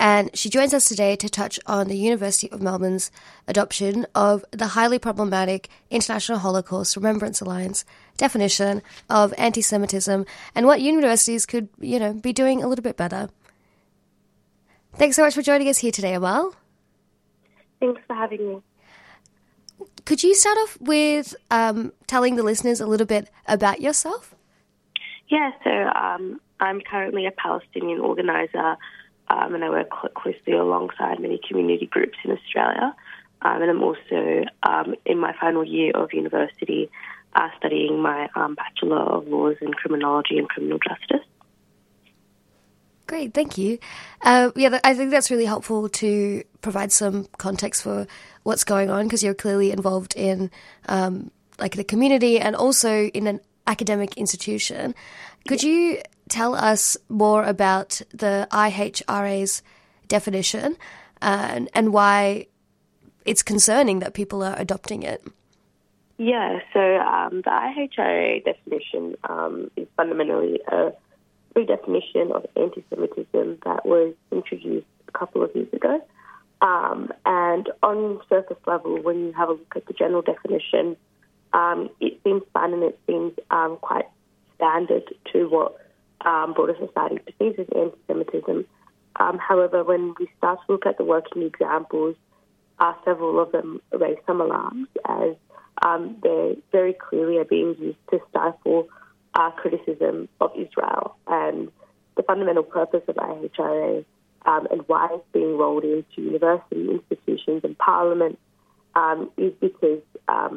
And she joins us today to touch on the University of Melbourne's adoption of the highly problematic International Holocaust Remembrance Alliance definition of anti-Semitism and what universities could, you know, be doing a little bit better. Thanks so much for joining us here today, Amal. Thanks for having me. Could you start off with um, telling the listeners a little bit about yourself? Yeah, so um, I'm currently a Palestinian organiser. Um, and I work closely alongside many community groups in Australia. Um, and I'm also um, in my final year of university uh, studying my um, Bachelor of Laws in Criminology and Criminal Justice. Great, thank you. Uh, yeah, th- I think that's really helpful to provide some context for what's going on, because you're clearly involved in um, like the community and also in an academic institution. Could yeah. you... tell us more about the I H R A's definition uh, and, and why it's concerning that people are adopting it. Yeah, so um, the I H R A definition um, is fundamentally a redefinition of anti-Semitism that was introduced a couple of years ago. Um, and on surface level, when you have a look at the general definition, um, it seems fun and it seems um, quite standard to what Um, broader society perceives as anti-Semitism. Um, however, when we start to look at the working examples, uh, several of them raise some alarms as um, they very clearly are being used to stifle uh, criticism of Israel. And the fundamental purpose of I H R A um, and why it's being rolled into university institutions and parliament um, is because um,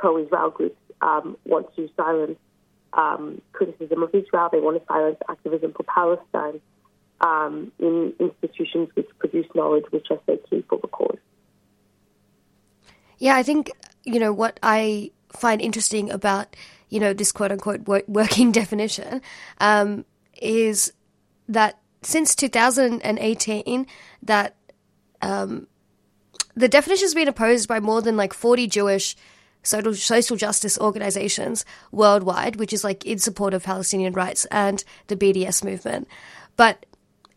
pro-Israel groups um, want to silence Um, criticism of Israel. They want to silence activism for Palestine um, in institutions which produce knowledge which are so key for the cause. Yeah, I think, you know, what I find interesting about, you know, this quote-unquote work- working definition um, is that since two thousand eighteen that um, the definition has been opposed by more than like forty Jewish Social, social justice organisations worldwide, which is like in support of Palestinian rights and the B D S movement. But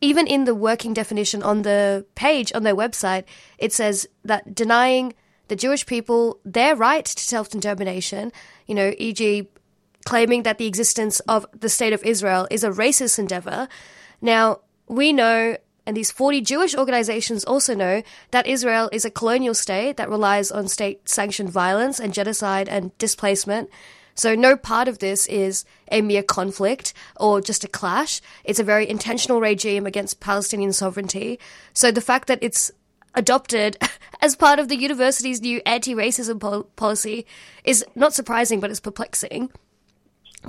even in the working definition on the page on their website, it says that denying the Jewish people their right to self-determination, you know, for example claiming that the existence of the state of Israel is a racist endeavour. Now, we know, and these forty Jewish organizations also know, that Israel is a colonial state that relies on state-sanctioned violence and genocide and displacement. So no part of this is a mere conflict or just a clash. It's a very intentional regime against Palestinian sovereignty. So the fact that it's adopted as part of the university's new anti-racism pol- policy is not surprising, but it's perplexing.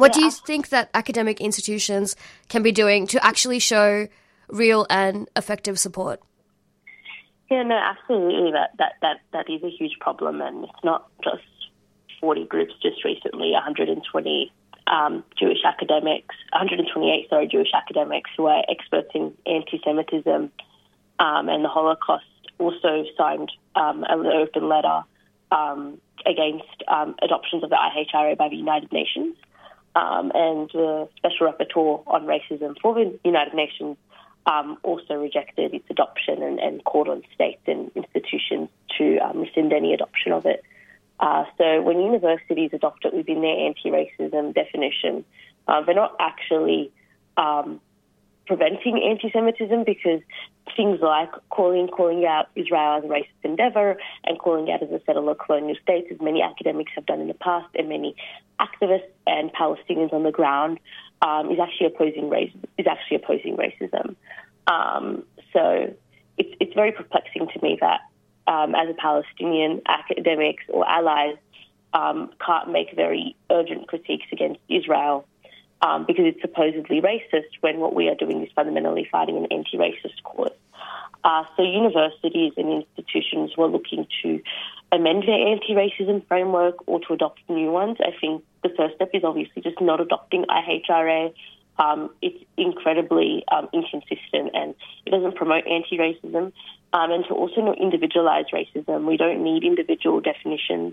What yeah. do you think that academic institutions can be doing to actually show real and effective support? Yeah, no, absolutely. That, that, that, that is a huge problem, and it's not just forty groups. Just recently, one hundred twenty um, Jewish academics, one hundred twenty-eight, sorry, Jewish academics who are experts in anti-Semitism um, and the Holocaust also signed um, an open letter um, against um, adoptions of the I H R A by the United Nations, um, and the Special Rapporteur on Racism for the United Nations Um, also rejected its adoption and, and called on states and institutions to um, rescind any adoption of it. Uh, so when universities adopt it within their anti-racism definition, uh, they're not actually um, preventing anti-Semitism, because things like calling calling out Israel as a racist endeavour and calling out as a settler colonial state, as many academics have done in the past, and many activists and Palestinians on the ground, um, is actually opposing race is actually opposing racism. Um, so it's it's very perplexing to me that um, as a Palestinian, academics or allies um, can't make very urgent critiques against Israel, Um, because it's supposedly racist, when what we are doing is fundamentally fighting an anti-racist cause. Uh, so universities and institutions who are looking to amend their anti-racism framework or to adopt new ones, I think the first step is obviously just not adopting I H R A. Um, it's incredibly um, inconsistent, and it doesn't promote anti-racism. Um, and to also not individualise racism. We don't need individual definitions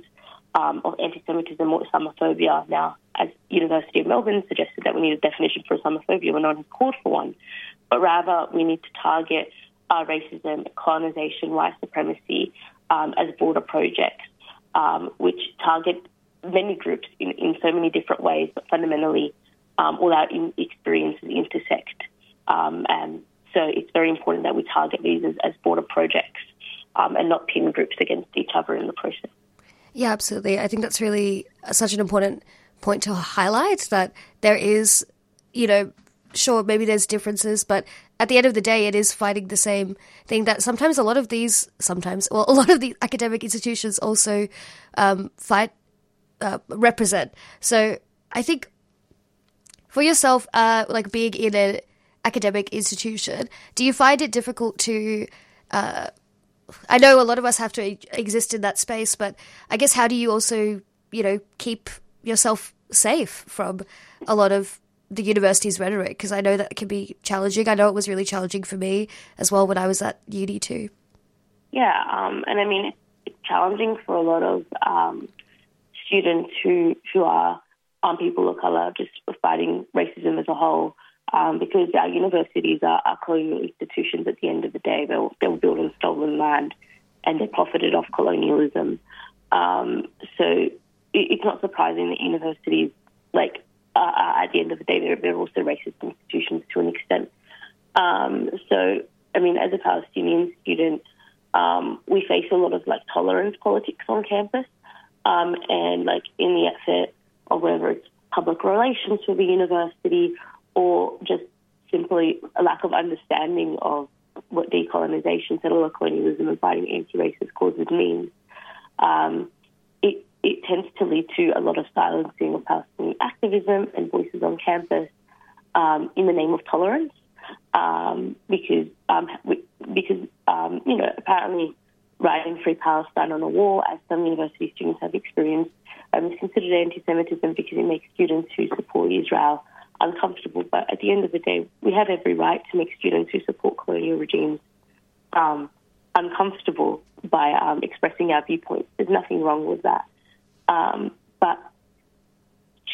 Um, of anti-Semitism or Islamophobia. Now, as University of Melbourne suggested that we need a definition for Islamophobia, we're not called for one, but rather we need to target uh, racism, colonisation, white supremacy um, as broader projects, um, which target many groups in, in so many different ways, but fundamentally um, all our in- experiences intersect. Um, and so it's very important that we target these as, as broader projects um, and not pin groups against each other in the process. Yeah, absolutely. I think that's really such an important point to highlight, that there is, you know, sure, maybe there's differences, but at the end of the day, it is fighting the same thing that sometimes a lot of these, sometimes, well, a lot of the academic institutions also um, fight, uh, represent. So I think for yourself, uh, like being in an academic institution, do you find it difficult to... Uh, I know a lot of us have to exist in that space, but I guess how do you also, you know, keep yourself safe from a lot of the university's rhetoric? Because I know that can be challenging. I know it was really challenging for me as well when I was at uni too. Yeah, um, and I mean, it's challenging for a lot of um, students who who are um, people of colour, just fighting racism as a whole. Um, because our universities are, are colonial institutions at the end of the day. They were, they were built on stolen land and they profited off colonialism. Um, so it, it's not surprising that universities, like, uh, are, at the end of the day, they're, they're also racist institutions to an extent. Um, so, I mean, as a Palestinian student, um, we face a lot of, like, tolerance politics on campus. Um, and, like, in the effort of whether it's public relations for the university or just simply a lack of understanding of what decolonisation, settler colonialism and fighting anti-racist causes means, um, it, it tends to lead to a lot of silencing of Palestinian activism and voices on campus um, in the name of tolerance, um, because, um, because um, you know, apparently writing Free Palestine on a wall, as some university students have experienced, um, is considered anti-Semitism because it makes students who support Israel uncomfortable. But at the end of the day, we have every right to make students who support colonial regimes um, uncomfortable by um, expressing our viewpoints. There's nothing wrong with that. Um, but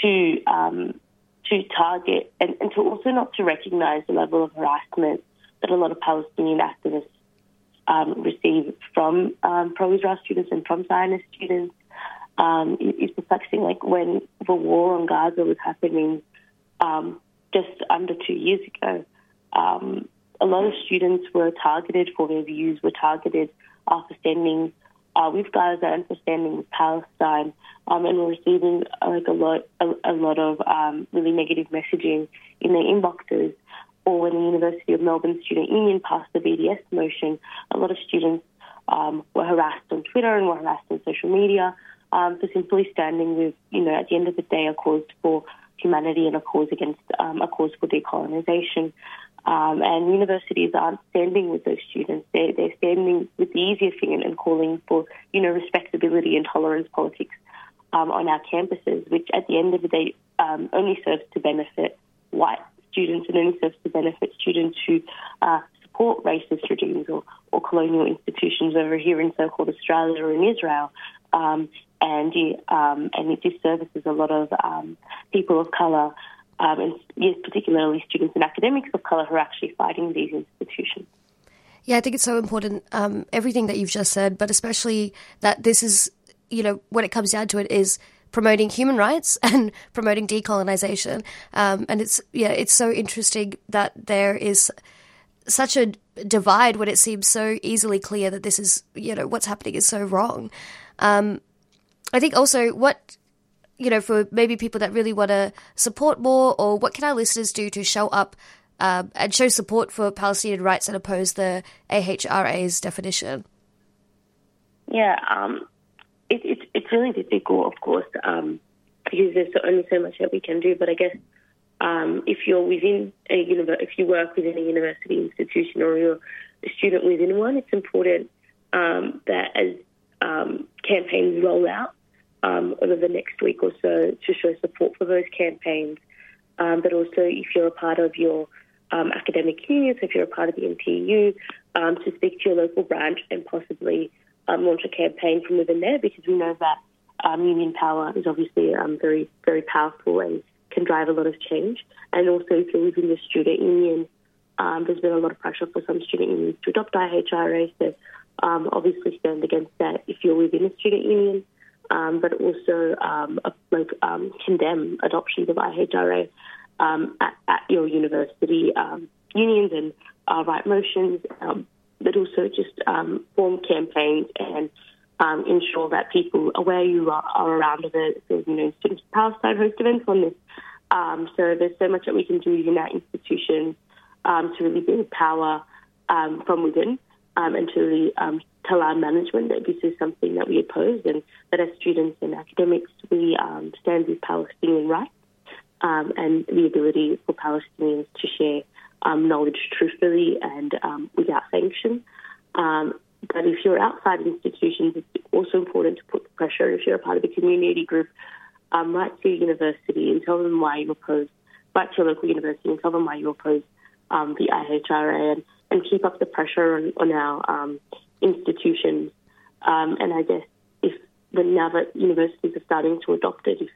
to um, to target and, and to also not to recognise the level of harassment that a lot of Palestinian activists um, receive from um, pro-Israel students and from Zionist students um, is perplexing. Like when the war on Gaza was happening Um, just under two years ago, um, a lot of students were targeted for their views, were targeted uh, for standing uh, with Gaza and for standing with Palestine, um, and were receiving uh, like a lot, a, a lot of um, really negative messaging in their inboxes. Or when the University of Melbourne Student Union passed the B D S motion, a lot of students um, were harassed on Twitter and were harassed on social media um, for simply standing with, you know, at the end of the day, a cause for humanity and a cause against um, a cause for decolonisation. Um, and universities aren't standing with those students. They're, they're standing with the easier thing and calling for, you know, respectability and tolerance politics um, on our campuses, which at the end of the day um, only serves to benefit white students and only serves to benefit students who uh, support racist regimes or, or colonial institutions over here in so-called Australia or in Israel. Um, and, um, and it disservices a lot of um, people of colour, Um, and yes, particularly students and academics of colour who are actually fighting these institutions. Yeah, I think it's so important, um, everything that you've just said, but especially that this is, you know, when it comes down to it, is promoting human rights and promoting decolonisation. Um, and it's, yeah, it's so interesting that there is such a divide when it seems so easily clear that this is, you know, what's happening is so wrong. Um, I think also what... you know, for maybe people that really want to support more, or what can our listeners do to show up um, and show support for Palestinian rights and oppose the A H R A's definition? Yeah, um, it, it, it's really difficult, of course, um, because there's only so much that we can do. But I guess um, if you're within a university, if you work within a university institution or you're a student within one, it's important um, that as um, campaigns roll out, Um, over the next week or so, to show support for those campaigns. Um, but also, if you're a part of your um, academic union, so if you're a part of the N T U, um, to speak to your local branch and possibly um, launch a campaign from within there, because we know that um, union power is obviously um, very, very powerful and can drive a lot of change. And also, if you're within the student union, um, there's been a lot of pressure for some student unions to adopt I H R A, so um, obviously stand against that if you're within a student union. Um, but also um, like um, condemn adoptions of I H R A um, at, at your university um, unions and uh, write motions, um, but also just um, form campaigns and um, ensure that people are aware you are, are around the, the you know, Students of Palestine host events on this. Um, so there's so much that we can do within our institutions um, to really build power um, from within. Um, and to really, um, tell our management that this is something that we oppose, and that as students and academics, we um, stand with Palestinian rights um, and the ability for Palestinians to share um, knowledge truthfully and um, without sanction. Um, but if you're outside of institutions, it's also important to put the pressure, if you're a part of a community group, um, write to your university and tell them why you oppose, write to your local university and tell them why you oppose um, the I H R A, and and keep up the pressure on, on our um, institutions. Um, and I guess if the now that universities are starting to adopt it, if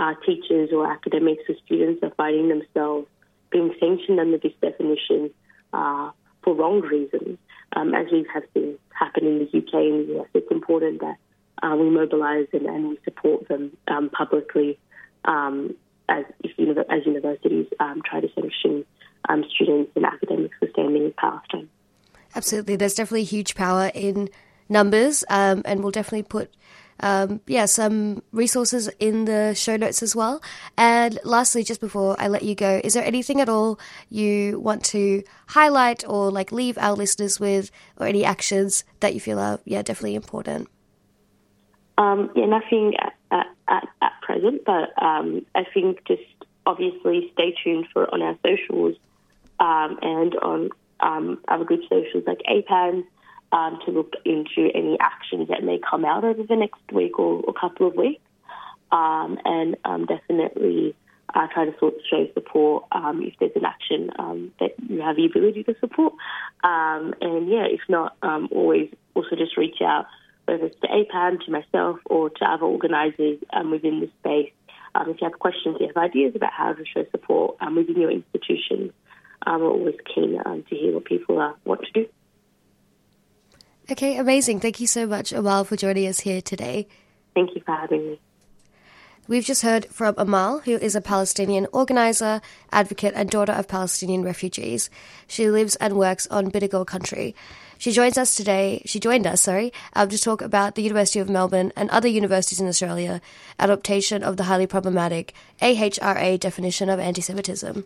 uh, teachers or academics or students are finding themselves being sanctioned under this definition uh, for wrong reasons, um, as we have seen happen in the U K and the U S, it's important that uh, we mobilise and, and we support them um, publicly um, as, if, as universities um, try to sanction Um, students and academics who stand in Palestine. Absolutely. There's definitely huge power in numbers, um, and we'll definitely put um, yeah, some resources in the show notes as well. And lastly, just before I let you go, is there anything at all you want to highlight or like leave our listeners with, or any actions that you feel are yeah, definitely important? Um, yeah, nothing at, at, at, at present, but um, I think just obviously stay tuned for on our socials, Um, and on um, other group socials like A P A N, um, to look into any actions that may come out over the next week or, or couple of weeks, um, and um, definitely uh, try to sort of show support um, if there's an action um, that you have the ability to support. Um, and, yeah, if not, um, always also just reach out, whether it's to A P A N, to myself, or to other organisers um, within the space. Um, if you have questions, if you have ideas about how to show support um, within your institution, Um, we're always keen um, to hear what people uh, want to do. Okay, amazing. Thank you so much, Amal, for joining us here today. Thank you for having me. We've just heard from Amal, who is a Palestinian organiser, advocate and daughter of Palestinian refugees. She lives and works on Bidigal Country. She joins us today, she joined us, sorry, um, to talk about the University of Melbourne and other universities in Australia, adaptation of the highly problematic A H R A definition of anti-Semitism.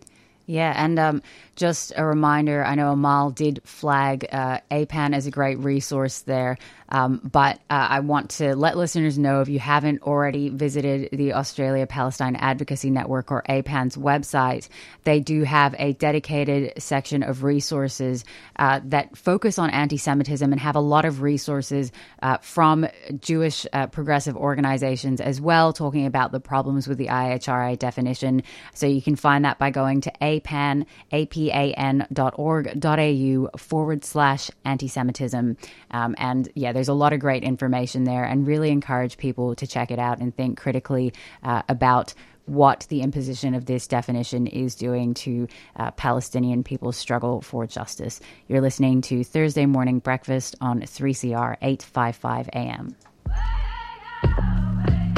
Yeah, and um, just a reminder, I know Amal did flag uh, A P A N as a great resource there, um, but uh, I want to let listeners know if you haven't already visited the Australia-Palestine Advocacy Network or A P A N's website, they do have a dedicated section of resources uh, that focus on anti-Semitism and have a lot of resources uh, from Jewish uh, progressive organizations as well, talking about the problems with the I H R A definition. So you can find that by going to A P A N. A P A N, A P A N dot org dot A U forward slash anti-Semitism. Um, and yeah, there's a lot of great information there, and really encourage people to check it out and think critically uh, about what the imposition of this definition is doing to uh, Palestinian people's struggle for justice. You're listening to Thursday Morning Breakfast on three C R eight fifty-five A M.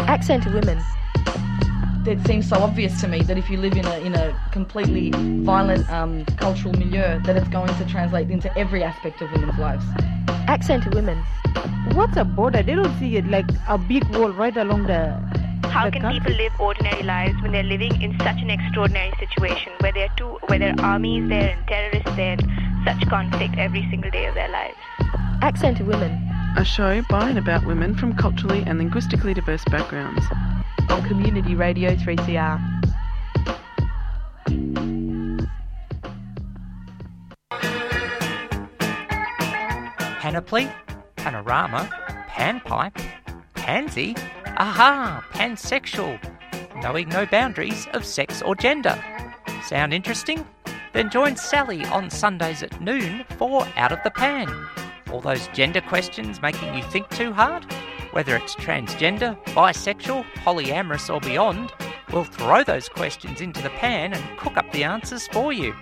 Accent of Women. It seems so obvious to me that if you live in a in a completely violent um, cultural milieu, that it's going to translate into every aspect of women's lives. Accent to women. What's a border? They don't see it like a big wall right along the How the can country. People live ordinary lives when they're living in such an extraordinary situation, where there are two, where there are armies there and terrorists there, and such conflict every single day of their lives? Accent to women. A show by and about women from culturally and linguistically diverse backgrounds. On Community Radio three C R. Panoply, panorama, panpipe, pansy, aha, pansexual, knowing no boundaries of sex or gender. Sound interesting? Then join Sally on Sundays at noon for Out of the Pan. All those gender questions making you think too hard? Whether it's transgender, bisexual, polyamorous or beyond, we'll throw those questions into the pan and cook up the answers for you.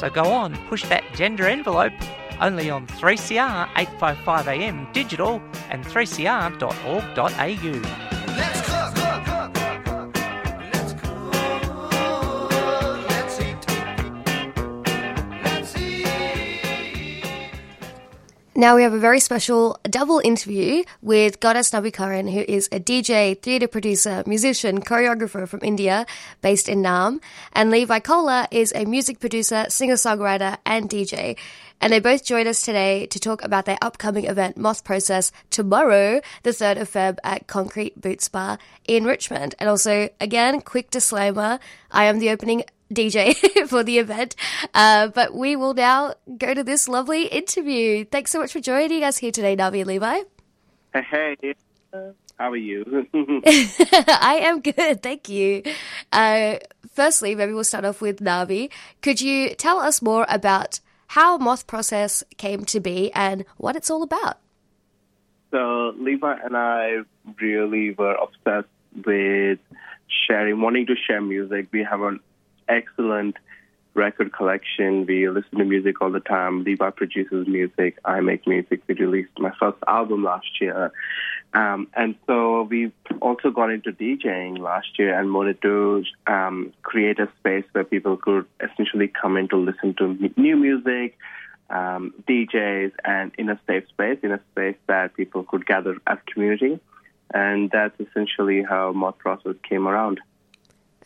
So go on, push that gender envelope, only on three C R eight fifty-five A M digital and three c r dot org dot A U. Let's cook, cook, cook, cook, cook. Let's cook. Let's eat. Let's eat. Now we have a very special double interview with goddess Naavikaran, who is a D J, theatre producer, musician, choreographer from India, based in Naarm, and Levi Kohler is a music producer, singer-songwriter and D J. And they both join us today to talk about their upcoming event, Moth Process, tomorrow, the third of February, at Concrete Boots Bar in Richmond. And also, again, quick disclaimer, I am the opening D J for the event, uh, but we will now go to this lovely interview. Thanks so much for joining us here today, Navi and Levi. Hey, how are you? I am good, thank you. Uh, firstly, maybe we'll start off with Navi. Could you tell us more about how Moth Process came to be and what it's all about? So Levi and I really were obsessed with sharing, wanting to share music. We have an excellent record collection. We listen to music all the time. Levi produces music. I make music. We released my first album last year. Um, and so we also got into DJing last year and wanted to um, create a space where people could essentially come in to listen to new music, um, D Js, and in a safe space, in a space that people could gather as community. And that's essentially how Moth Process came around.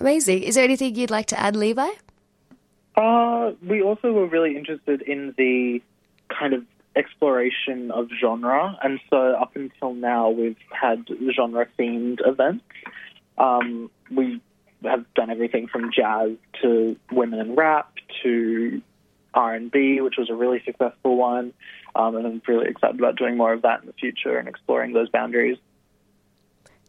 Amazing. Is there anything you'd like to add, Levi? Uh, we also were really interested in the kind of exploration of genre, and so up until now we've had genre-themed events. Um, we have done everything from jazz to women in rap to R and B, which was a really successful one, um, and I'm really excited about doing more of that in the future and exploring those boundaries.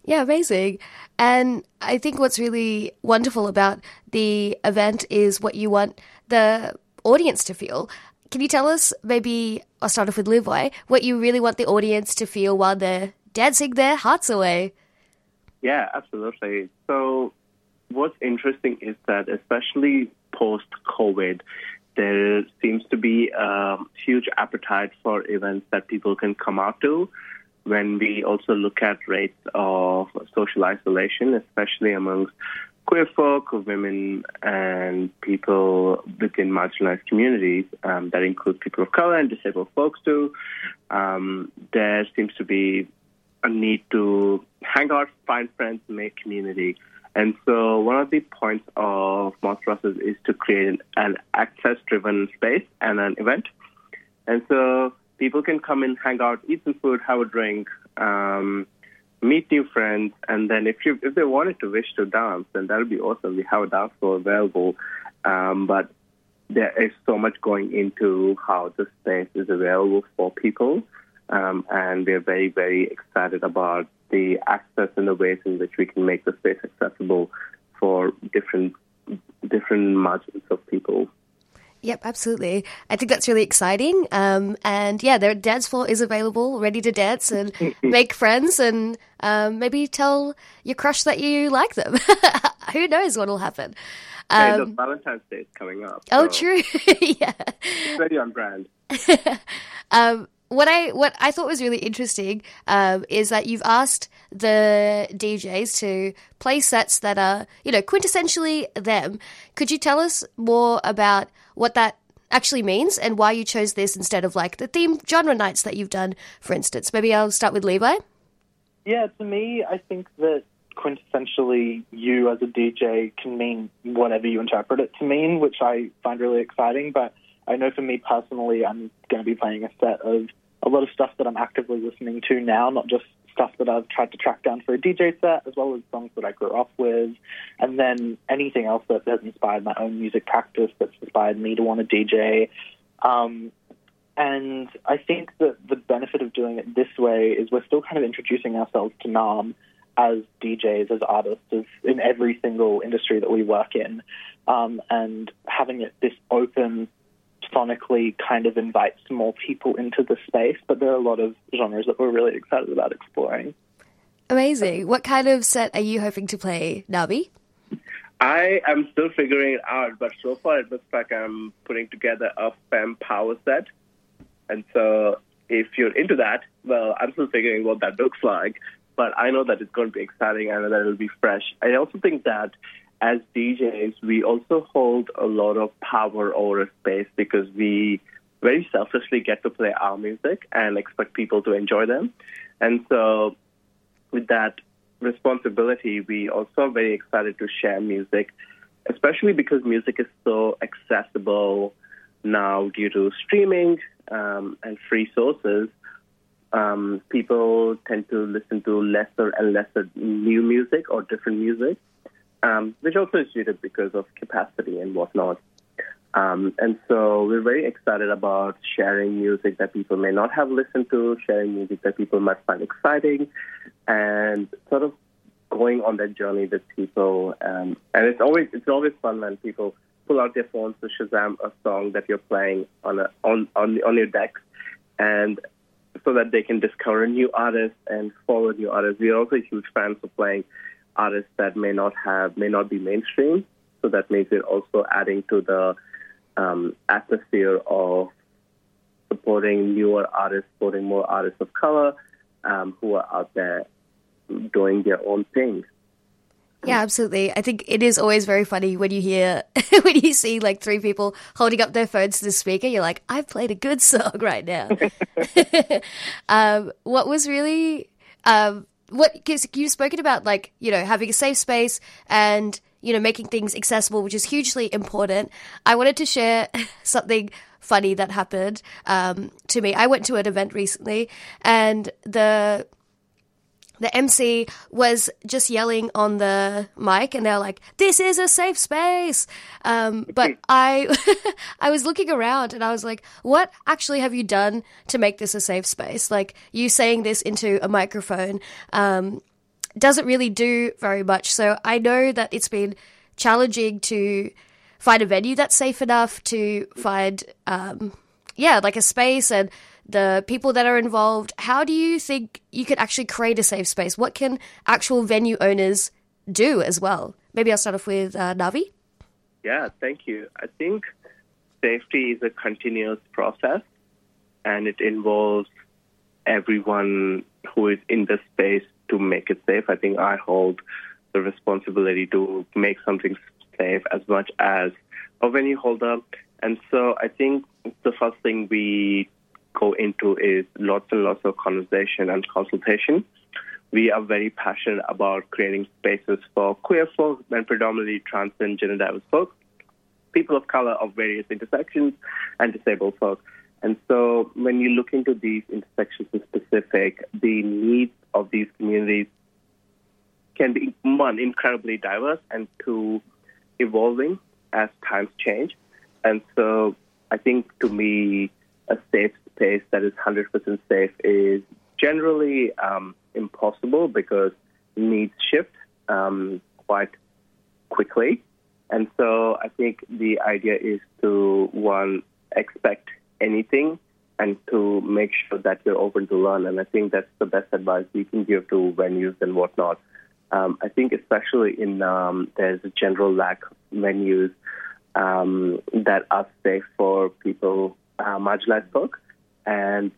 Yeah, amazing. And I think what's really wonderful about the event is what you want the audience to feel. Can you tell us, maybe I'll start off with Levi, what you really want the audience to feel while they're dancing their hearts away? Yeah, absolutely. So what's interesting is that especially post-COVID, there seems to be a huge appetite for events that people can come out to. When we also look at rates of social isolation, especially amongst queer folk, women and people within marginalized communities, um, that includes people of color and disabled folks too, um, there seems to be a need to hang out, find friends, make community. And so one of the points of Moth Process is to create an access-driven space and an event. And so people can come in, hang out, eat some food, have a drink, um, meet new friends. And then if you if they wanted to wish to dance, then that would be awesome. We have a dance floor available. Um, but there is so much going into how the space is available for people. Um, and we're very, very excited about the access and the ways in which we can make the space accessible for different different margins of people. Yep, absolutely. I think that's really exciting. Um, and yeah, their dance floor is available, ready to dance and make friends and um, maybe tell your crush that you like them. Who knows what will happen? Um, hey, the Valentine's Day is coming up. Oh, so true. Yeah. It's very on brand. um, What I what I thought was really interesting um, is that you've asked the D Js to play sets that are, you know, quintessentially them. Could you tell us more about what that actually means and why you chose this instead of like the theme genre nights that you've done, for instance? Maybe I'll start with Levi. Yeah, to me, I think that quintessentially you as a D J can mean whatever you interpret it to mean, which I find really exciting. But I know for me personally, I'm going to be playing a set of a lot of stuff that I'm actively listening to now, not just stuff that I've tried to track down for a D J set, as well as songs that I grew up with, and then anything else that has inspired my own music practice, that's inspired me to want to D J. Um, and I think that the benefit of doing it this way is we're still kind of introducing ourselves to Naarm as D Js, as artists, as in every single industry that we work in. Um, and having it this open sonically kind of invites more people into the space, but there are a lot of genres that we're really excited about exploring. Amazing. What kind of set are you hoping to play, Navi? I am still figuring it out, but so far it looks like I'm putting together a femme power set. And so if you're into that, well, I'm still figuring what that looks like, but I know that it's going to be exciting. I know that it'll be fresh. I also think that as D Js, we also hold a lot of power over space because we very selfishly get to play our music and expect people to enjoy them. And so with that responsibility, we also are very excited to share music, especially because music is so accessible now due to streaming um, and free sources. Um, people tend to listen to lesser and lesser new music or different music. Um, which also is suited because of capacity and whatnot. Um, and so we're very excited about sharing music that people may not have listened to, sharing music that people might find exciting, and sort of going on that journey with people. Um, and it's always it's always fun when people pull out their phones to Shazam a song that you're playing on a, on, on on your deck, and so that they can discover new artists and follow new artists. We're also huge fans of playing artists that may not have, may not be mainstream. So that means we're also adding to the um, atmosphere of supporting newer artists, supporting more artists of color um, who are out there doing their own thing. Yeah, absolutely. I think it is always very funny when you hear, when you see like three people holding up their phones to the speaker, you're like, I've played a good song right now. um, what was really... Um, What cause you've spoken about, like, you know, having a safe space and, you know, making things accessible, which is hugely important. I wanted to share something funny that happened um, to me. I went to an event recently and the the M C was just yelling on the mic and they were like, this is a safe space. Um, but I I was looking around and I was like, what actually have you done to make this a safe space? Like, you saying this into a microphone um, doesn't really do very much. So I know that it's been challenging to find a venue that's safe enough, to find, um, yeah, like a space and the people that are involved. How do you think you could actually create a safe space? What can actual venue owners do as well? Maybe I'll start off with uh, Navi. Yeah, thank you. I think safety is a continuous process and it involves everyone who is in the space to make it safe. I think I hold the responsibility to make something safe as much as a venue holder. And so I think the first thing we go into is lots and lots of conversation and consultation we are very passionate about creating spaces for queer folk and predominantly trans and gender-diverse folk, people of color of various intersections, and disabled folk. And so when you look into these intersections in specific, the needs of these communities can be, one, incredibly diverse, and two, evolving as times change. And so I think, to me, a safe space that is one hundred percent safe is generally um, impossible because needs shift um, quite quickly. And so I think the idea is to, one, expect anything, and to make sure that you're open to learn. And I think that's the best advice we can give to venues and whatnot. Um, I think especially in um, there's a general lack of venues um, that are safe for people, uh, marginalized folk. And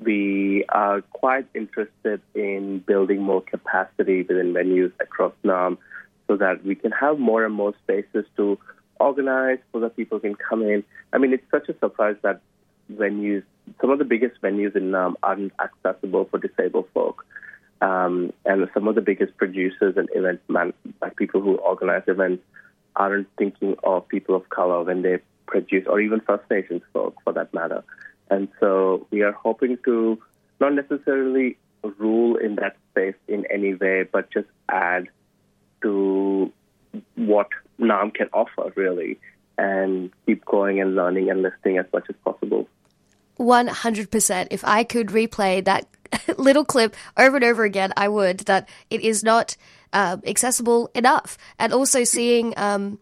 we are quite interested in building more capacity within venues across Naarm so that we can have more and more spaces to organize so that people can come in. I mean, it's such a surprise that venues, some of the biggest venues in Naarm aren't accessible for disabled folk. Um, and some of the biggest producers and event man, like people who organize events aren't thinking of people of color when they produce, or even First Nations folk for that matter. And so we are hoping to not necessarily rule in that space in any way, but just add to what Naarm can offer, really, and keep going and learning and listening as much as possible. one hundred percent. If I could replay that little clip over and over again, I would. That it is not uh, accessible enough. And also seeing um,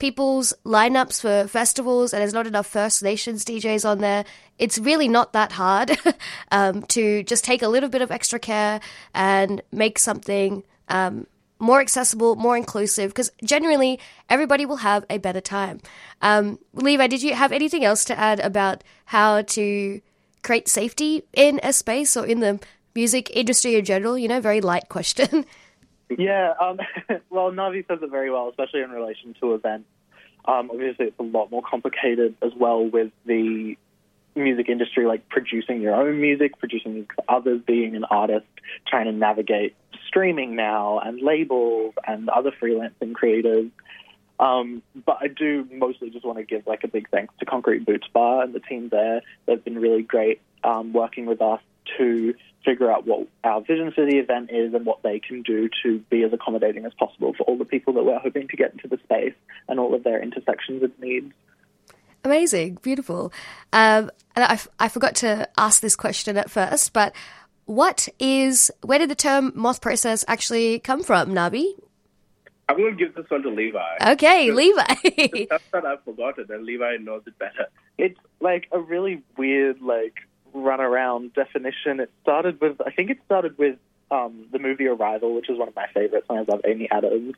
people's lineups for festivals, and there's not enough First Nations D Js on there. It's really not that hard um, to just take a little bit of extra care and make something um, more accessible, more inclusive, because generally everybody will have a better time. Um, Levi, did you have anything else to add about how to create safety in a space or in the music industry in general? You know, very light question. Yeah, um, well, Navi says it very well, especially in relation to events. Um, obviously, it's a lot more complicated as well with the music industry, like producing your own music, producing music for others, being an artist, trying to navigate streaming now and labels and other freelancing creators. Um, but I do mostly just want to give like a big thanks to Concrete Boots Bar and the team there. They've been really great um, working with us to figure out what our vision for the event is and what they can do to be as accommodating as possible for all the people that we're hoping to get into the space and all of their intersections and needs. Amazing. Beautiful. Um, and I, I forgot to ask this question at first, but what is, where did the term Moth Process actually come from, Nabi? I'm going to give this one to Levi. Okay, Levi. That's that I've forgotten, and Levi knows it better. It's like a really weird, like, runaround definition. It started with, I think it started with um, the movie Arrival, which is one of my favorites, and I love Amy Adams.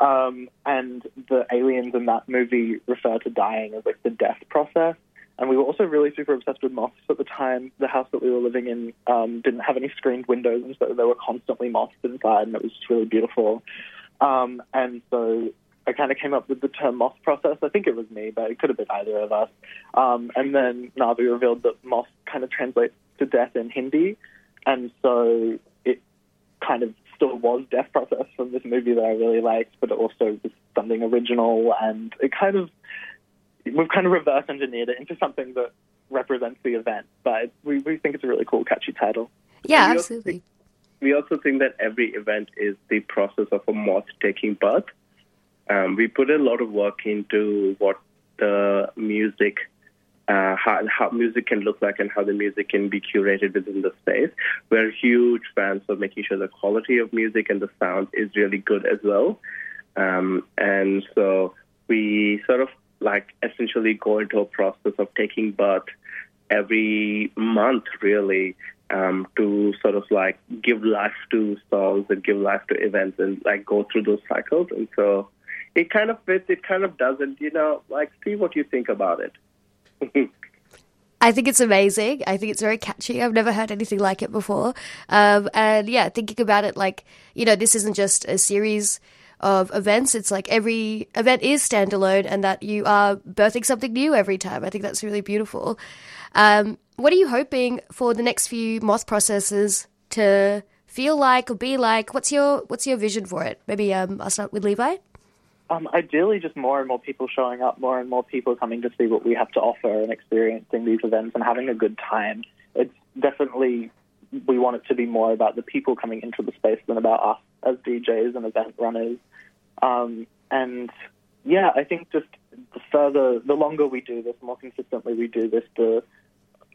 Um, and the aliens in that movie refer to dying as, like, the death process. And we were also really super obsessed with moths at the time. The house that we were living in um, didn't have any screened windows, and so there were constantly moths inside, and it was just really beautiful. Um, and so I kind of came up with the term Moth Process. I think it was me, but it could have been either of us. Um, and then Navi revealed that moth kind of translates to death in Hindi. And so it kind of still was death process from this movie that I really liked, but it also was something original. And it kind of, we've kind of reverse engineered it into something that represents the event. But we, we think it's a really cool, catchy title. Yeah, absolutely. We also think that every event is the process of a moth taking birth. Um, we put a lot of work into what the music, uh, how, how music can look like and how the music can be curated within the space. We're huge fans of making sure the quality of music and the sound is really good as well. Um, and so we sort of like essentially go into a process of taking birth every month, really, Um, to sort of like give life to songs and give life to events and like go through those cycles. And so it kind of fits, it kind of doesn't, you know, like see what you think about it. I think it's amazing. I think it's very catchy. I've never heard anything like it before. Um, and yeah, thinking about it, like, you know, this isn't just a series of events. It's like every event is standalone and that you are birthing something new every time. I think that's really beautiful. Um, what are you hoping for the next few Moth Processes to feel like or be like? What's your what's your vision for it? Maybe um, I'll start with Levi. Um, ideally, just more and more people showing up, more and more people coming to see what we have to offer and experiencing these events and having a good time. It's definitely, we want it to be more about the people coming into the space than about us as D Js and event runners. Um, and, yeah, I think just the further, the longer we do this, the more consistently we do this, the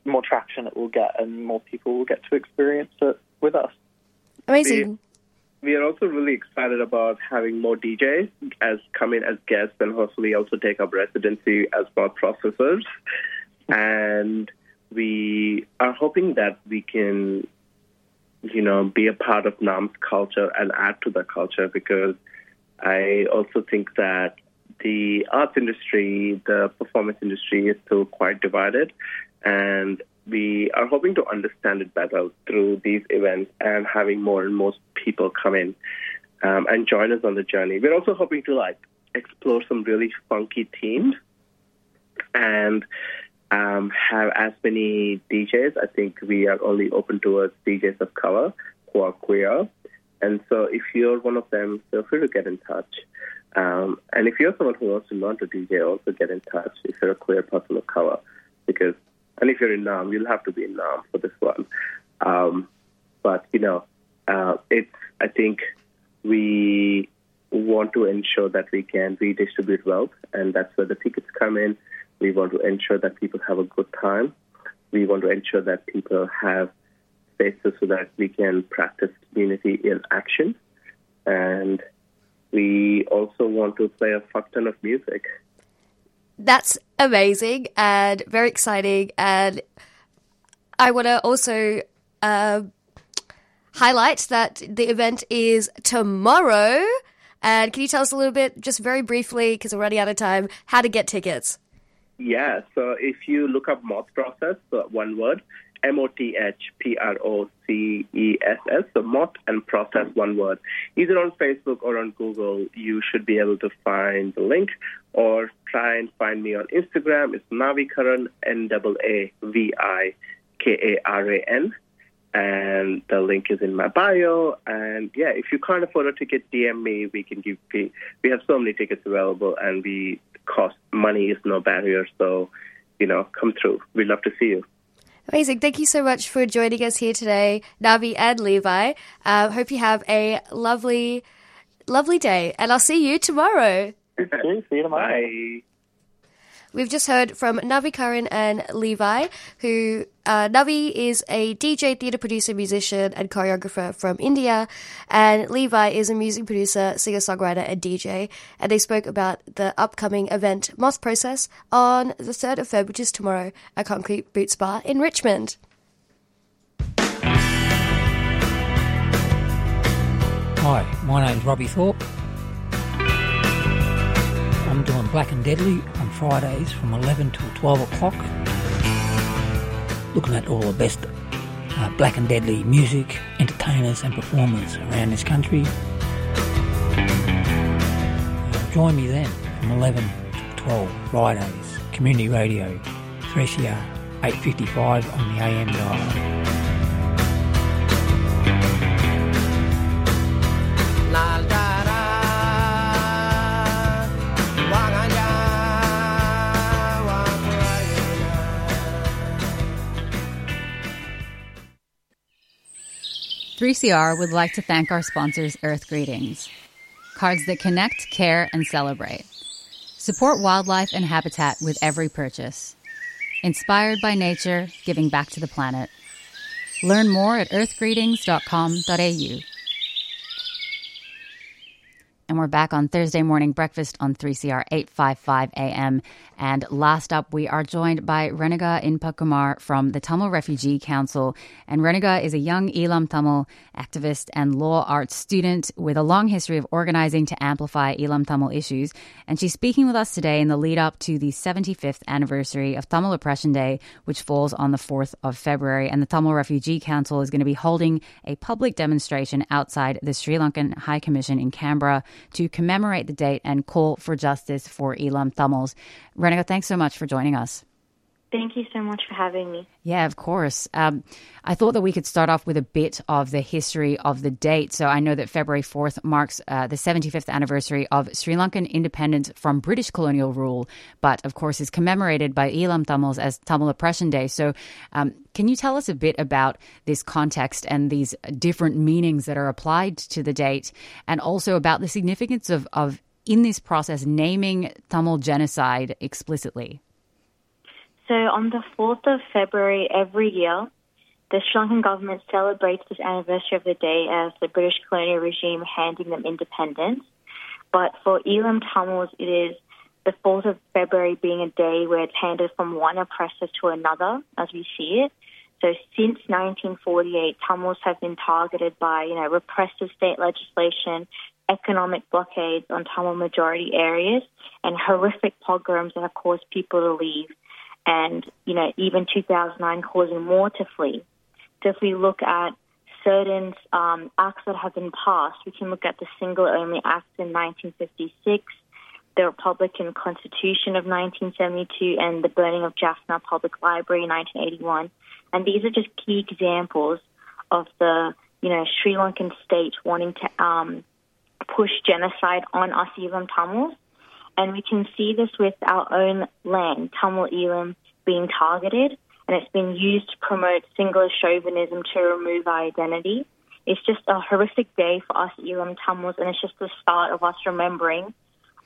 more traction it will get and more people will get to experience it with us. Amazing. We are also really excited about having more D Js as come in as guests and hopefully also take up residency as Moth Processors. And we are hoping that we can, you know, be a part of Naam's culture and add to the culture, because I also think that the arts industry, the performance industry is still quite divided, and we are hoping to understand it better through these events and having more and more people come in um, and join us on the journey. We're also hoping to like explore some really funky themes and um, have as many D Js. I think we are only open towards D Js of color who are queer. And so if you're one of them, feel free to get in touch. Um, and if you're someone who wants to learn to D J, also get in touch if you're a queer person of color, because and if you're in Naarm, you'll have to be in Naarm for this one. Um, but, you know, uh, it's, I think we want to ensure that we can redistribute wealth, and that's where the tickets come in. We want to ensure that people have a good time. We want to ensure that people have spaces so that we can practice community in action. And we also want to play a fuck ton of music. That's amazing and very exciting, and I want to also uh, highlight that the event is tomorrow, and can you tell us a little bit, just very briefly, because we're running out of time, how to get tickets? Yeah, so if you look up Moth Process, so one word, M O T H P R O C E S S, so Moth and Process, one word. Either on Facebook or on Google, you should be able to find the link, or try and find me on Instagram. It's Naavikaran, N A A V I K A R A N, and the link is in my bio. And, yeah, if you can't afford a ticket, D M me. We can give we have so many tickets available, and we cost money is no barrier. So, you know, come through. We'd love to see you. Amazing. Thank you so much for joining us here today, Naavi and Levi. Uh, hope you have a lovely, lovely day. And I'll see you tomorrow. See you tomorrow. Bye. We've just heard from Naavikaran and Levi, who uh, Navi is a D J, theatre producer, musician and choreographer from India, and Levi is a music producer, singer-songwriter and D J, and they spoke about the upcoming event Moth Process on the third of February, which is tomorrow, at Concrete Boots Bar in Richmond. Hi, my name's Robbie Thorpe. I'm doing Black and Deadly on Fridays from eleven till twelve o'clock. Looking at all the best uh, Black and Deadly music, entertainers and performers around this country. Uh, join me then from eleven to twelve Fridays. Community Radio, three C R, eight fifty-five on the A M dial. three C R would like to thank our sponsors, Earth Greetings, cards that connect, care, and celebrate. Support wildlife and habitat with every purchase. Inspired by nature, giving back to the planet. Learn more at earth greetings dot com dot a u. And we're back on Thursday morning breakfast on three C R eight fifty-five A M. And last up, we are joined by Renuga Inpakumar from the Tamil Refugee Council. And Renuga is a young Eelam Tamil activist and law arts student with a long history of organizing to amplify Eelam Tamil issues. And she's speaking with us today in the lead up to the seventy-fifth anniversary of Tamil Oppression Day, which falls on the fourth of February. And the Tamil Refugee Council is going to be holding a public demonstration outside the Sri Lankan High Commission in Canberra to commemorate the date and call for justice for Eelam Tamils. Renuga, thanks so much for joining us. Thank you so much for having me. Yeah, of course. Um, I thought that we could start off with a bit of the history of the date. So I know that February fourth marks uh, the seventy-fifth anniversary of Sri Lankan independence from British colonial rule, but of course is commemorated by Eelam Tamils as Tamil Oppression Day. So um, can you tell us a bit about this context and these different meanings that are applied to the date, and also about the significance of, of in this process, naming Tamil genocide explicitly? So on the fourth of February every year, the Sri Lankan government celebrates this anniversary of the day as the British colonial regime handing them independence. But for Eelam Tamils, it is the fourth of February being a day where it's handed from one oppressor to another, as we see it. So since nineteen forty-eight, Tamils have been targeted by, you know, repressive state legislation, economic blockades on Tamil majority areas, and horrific pogroms that have caused people to leave. And, you know, even two thousand nine causing more to flee. So if we look at certain um, acts that have been passed, we can look at the Single Only Act in nineteen fifty-six, the Republican Constitution of nineteen seventy-two, and the burning of Jaffna Public Library in nineteen eighty-one. And these are just key examples of the, you know, Sri Lankan state wanting to um, push genocide on us Eelam Tamils. And we can see this with our own land, Tamil Eelam, being targeted, and it's been used to promote singular chauvinism to remove our identity. It's just a horrific day for us Eelam Tamils, and it's just the start of us remembering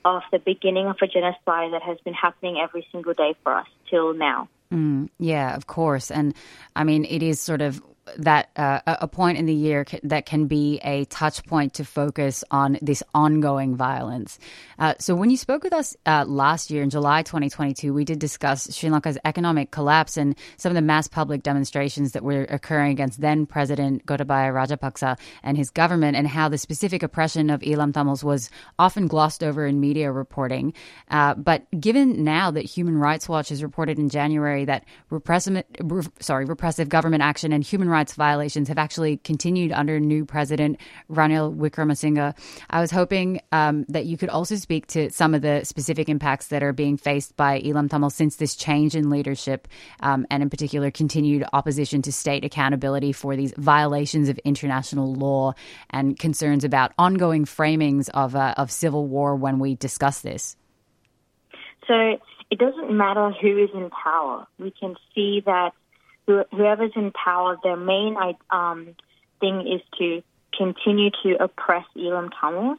of the beginning of a genocide that has been happening every single day for us till now. Mm, yeah, of course. And I mean, it is sort of that uh, a point in the year that can be a touch point to focus on this ongoing violence. Uh, so when you spoke with us uh, last year in July twenty twenty-two, we did discuss Sri Lanka's economic collapse and some of the mass public demonstrations that were occurring against then President Gotabaya Rajapaksa and his government, and how the specific oppression of Eelam Tamils was often glossed over in media reporting. Uh, but given now that Human Rights Watch has reported in January that repressive, re- sorry, repressive government action and human rights violations have actually continued under new President Ranil Wickremesinghe, I was hoping um, that you could also speak to some of the specific impacts that are being faced by Eelam Tamils since this change in leadership, um, and in particular continued opposition to state accountability for these violations of international law, and concerns about ongoing framings of uh, of civil war when we discuss this. So it doesn't matter who is in power. We can see that whoever's in power, their main um, thing is to continue to oppress Eelam Tamils.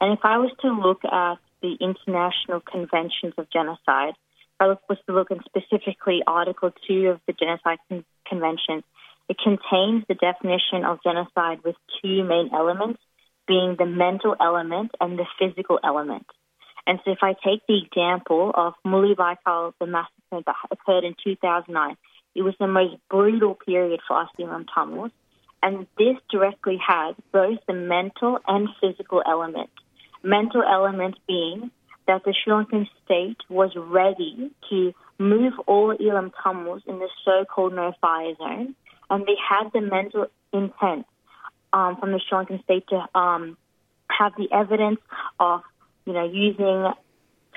And if I was to look at the international conventions of genocide, if I was to look at specifically Article two of the Genocide Con- Convention, it contains the definition of genocide with two main elements, being the mental element and the physical element. And so if I take the example of Mulebaikal, the massacre that occurred in two thousand nine, it was the most brutal period for us Eelam Tamils, and this directly had both the mental and physical element. Mental element being that the Sri Lankan state was ready to move all Eelam Tamils in the so-called no-fire zone, and they had the mental intent um, from the Sri Lankan state to um, have the evidence of, you know, using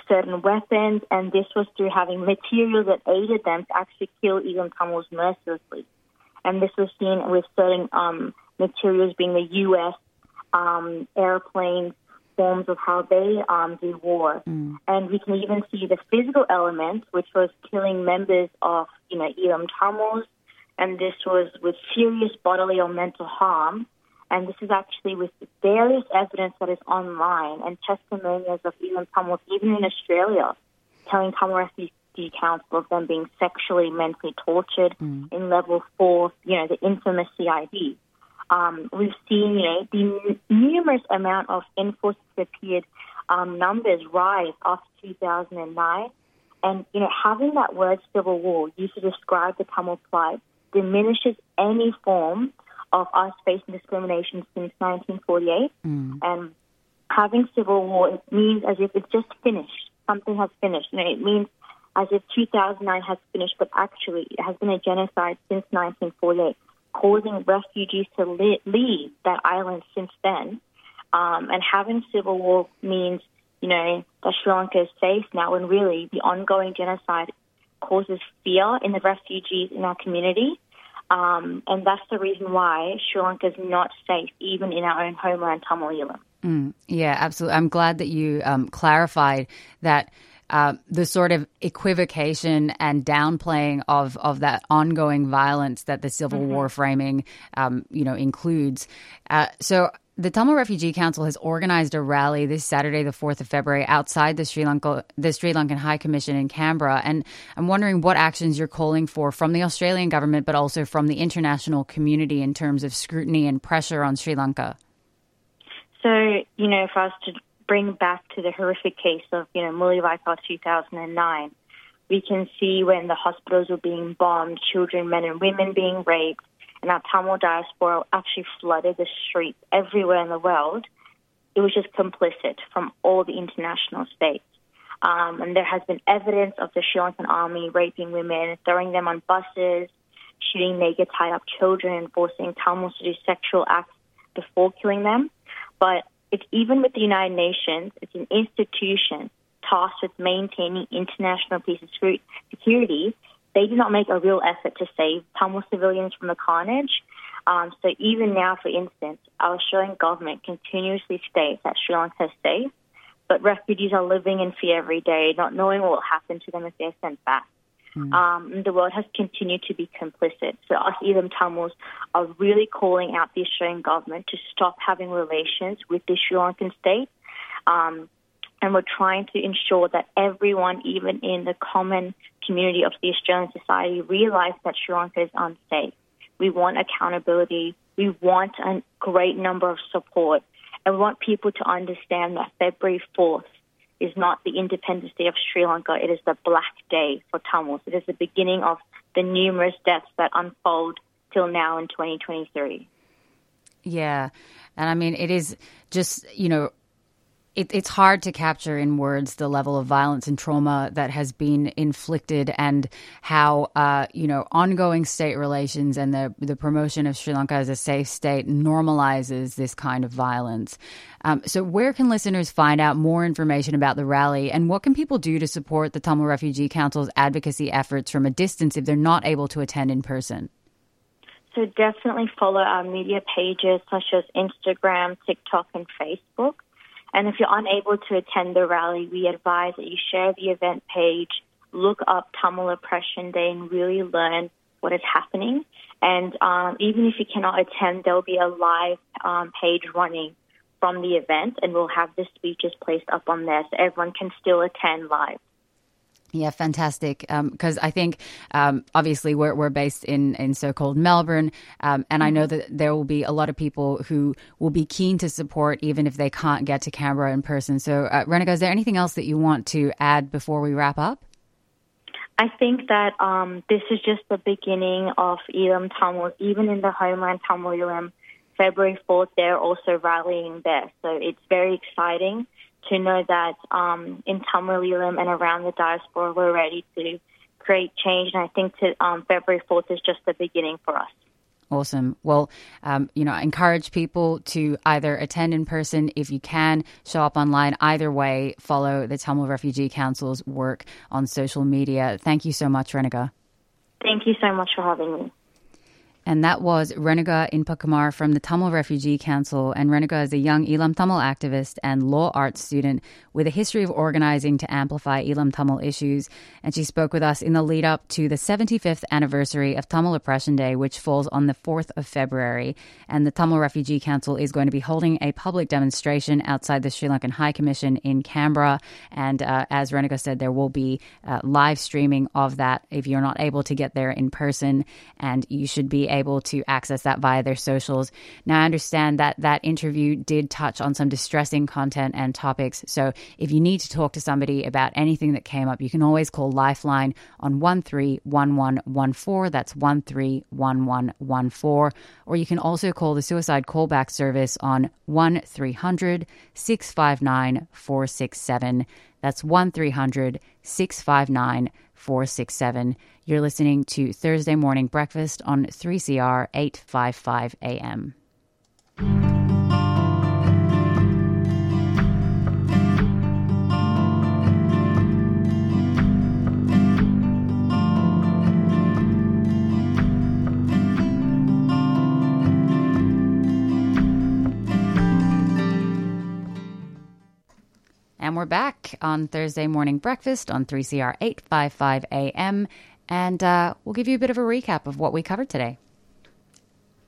certain weapons, and this was through having material that aided them to actually kill Eelam Tamils mercilessly. And this was seen with certain um, materials being the U S um, airplanes, forms of how they um, do war. Mm. And we can even see the physical element, which was killing members of, you know, Eelam Tamils, and this was with serious bodily or mental harm. And this is actually with various evidence that is online and testimonials of Eelam Tamils, even in Australia, telling Tamil Refugee Council of them being sexually, mentally tortured mm. in level four, you know, the infamous C I D. Um, we've seen, you know, the n- numerous amount of enforced disappeared um, numbers rise after two thousand nine. And, you know, having that word civil war used to describe the Tamil plight diminishes any form of us facing discrimination since nineteen forty-eight. Mm. And having civil war, it means as if it's just finished. Something has finished. You know, it means as if two thousand nine has finished, but actually it has been a genocide since nineteen forty-eight, causing refugees to li- leave that island since then. Um, and having civil war means, you know, that Sri Lanka is safe now, when really the ongoing genocide causes fear in the refugees in our community. Um, and that's the reason why Sri Lanka is not safe, even in our own homeland, Tamil Eelam. Mm, yeah, absolutely. I'm glad that you um, clarified that uh, the sort of equivocation and downplaying of, of that ongoing violence that the civil mm-hmm. war framing, um, you know, includes. Uh, so the Tamil Refugee Council has organized a rally this Saturday, the fourth of February, outside the Sri Lanka, the Sri Lankan High Commission in Canberra. And I'm wondering what actions you're calling for from the Australian government, but also from the international community in terms of scrutiny and pressure on Sri Lanka. So, you know, if I was to bring back to the horrific case of, you know, Mulivaikar two thousand nine, we can see when the hospitals were being bombed, children, men and women being raped, and our Tamil diaspora actually flooded the streets everywhere in the world. It was just complicit from all the international states. Um, and there has been evidence of the Sri Lankan army raping women, throwing them on buses, shooting naked, tied-up children, forcing Tamils to do sexual acts before killing them. But it's even with the United Nations, it's an institution tasked with maintaining international peace and security. They did not make a real effort to save Tamil civilians from the carnage. Um, so even now, for instance, our Australian government continuously states that Sri Lanka is safe, but refugees are living in fear every day, not knowing what will happen to them if they're sent back. Mm. Um, the world has continued to be complicit. So us Eelam Tamils are really calling out the Australian government to stop having relations with the Sri Lankan state. Um, and we're trying to ensure that everyone, even in the common community of the Australian society, realise that Sri Lanka is unsafe. We want accountability. We want a great number of support. And we want people to understand that February fourth is not the Independence Day of Sri Lanka. It is the Black Day for Tamils. It is the beginning of the numerous deaths that unfold till now in twenty twenty-three. Yeah. And I mean, it is just, you know, It, it's hard to capture in words the level of violence and trauma that has been inflicted, and how uh, you know ongoing state relations and the the promotion of Sri Lanka as a safe state normalizes this kind of violence. Um, so, where can listeners find out more information about the rally, and what can people do to support the Tamil Refugee Council's advocacy efforts from a distance if they're not able to attend in person? So, definitely follow our media pages such as Instagram, TikTok, and Facebook. And if you're unable to attend the rally, we advise that you share the event page, look up Tamil Oppression Day, and really learn what is happening. And um, even if you cannot attend, there'll be a live um, page running from the event, and we'll have the speeches placed up on there so everyone can still attend live. Yeah, fantastic. Because um, I think, um, obviously, we're we're based in, in so-called Melbourne, um, and I know that there will be a lot of people who will be keen to support, even if they can't get to Canberra in person. So, uh, Renuga, is there anything else that you want to add before we wrap up? I think that um, this is just the beginning of Eelam Tamil. Even in the homeland Tamil Eelam, February fourth, they're also rallying there. So it's very exciting to know that um, in Tamil Eelam and around the diaspora, we're ready to create change. And I think to, um, February fourth is just the beginning for us. Awesome. Well, um, you know, I encourage people to either attend in person if you can, show up online. Either way, follow the Tamil Refugee Council's work on social media. Thank you so much, Renuga. Thank you so much for having me. And that was Renuga Inpakumar from the Tamil Refugee Council. And Renuga is a young Eelam Tamil activist and law arts student with a history of organizing to amplify Eelam Tamil issues. And she spoke with us in the lead up to the seventy-fifth anniversary of Tamil Oppression Day, which falls on the fourth of February. And the Tamil Refugee Council is going to be holding a public demonstration outside the Sri Lankan High Commission in Canberra. And uh, as Renuga said, there will be uh, live streaming of that if you're not able to get there in person. And you should be able able to access that via their socials. Now, I understand that that interview did touch on some distressing content and topics. So if you need to talk to somebody about anything that came up, you can always call Lifeline on one three one one one four. That's one three one one one four. Or you can also call the Suicide Callback Service on one three hundred six five nine four six seven. That's one three hundred six five nine four six seven. You're listening to Thursday Morning Breakfast on three C R eight fifty-five A M. we're back on Thursday Morning Breakfast on three C R eight fifty-five A M, and uh, we'll give you a bit of a recap of what we covered today.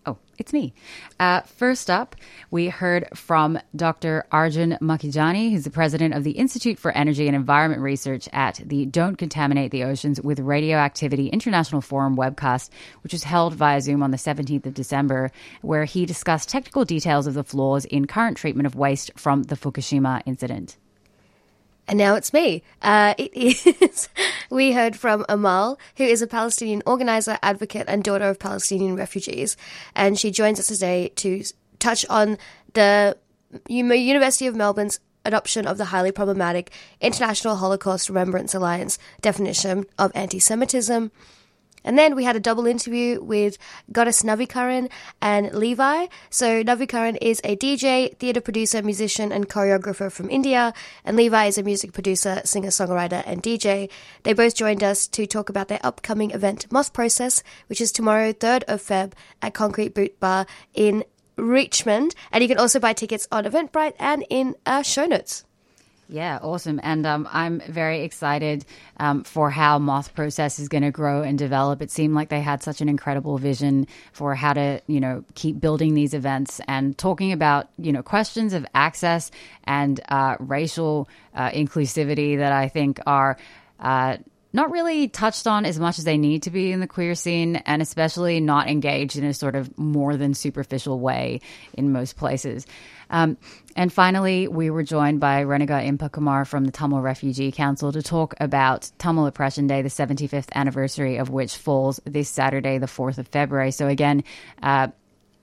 Oh, it's me. Uh, first up, we heard from Doctor Arjun Makhijani, who's the president of the Institute for Energy and Environment Research at the Don't Contaminate the Oceans with Radioactivity International Forum webcast, which was held via Zoom on the seventeenth of December, where he discussed technical details of the flaws in current treatment of waste from the Fukushima incident. And now it's me. Uh, it is. We heard from Amal, who is a Palestinian organizer, advocate, and daughter of Palestinian refugees. And she joins us today to touch on the University of Melbourne's adoption of the highly problematic International Holocaust Remembrance Alliance definition of anti-Semitism. And then we had a double interview with goddess Naavikaran and Levi. So Naavikaran is a D J, theatre producer, musician and choreographer from India, and Levi is a music producer, singer-songwriter and D J. They both joined us to talk about their upcoming event, Moth Process, which is tomorrow, third of February, at Concrete Boots Bar in Richmond. And you can also buy tickets on Eventbrite and in our show notes. Yeah, awesome. And um, I'm very excited um, for how Moth Process is going to grow and develop. It seemed like they had such an incredible vision for how to, you know, keep building these events and talking about, you know, questions of access and uh, racial uh, inclusivity that I think are uh, not really touched on as much as they need to be in the queer scene, and especially not engaged in a sort of more than superficial way in most places. Um, and finally, we were joined by Renuga Inpakumar from the Tamil Refugee Council to talk about Tamil Oppression Day, the seventy-fifth anniversary of which falls this Saturday, the fourth of February. So again, uh,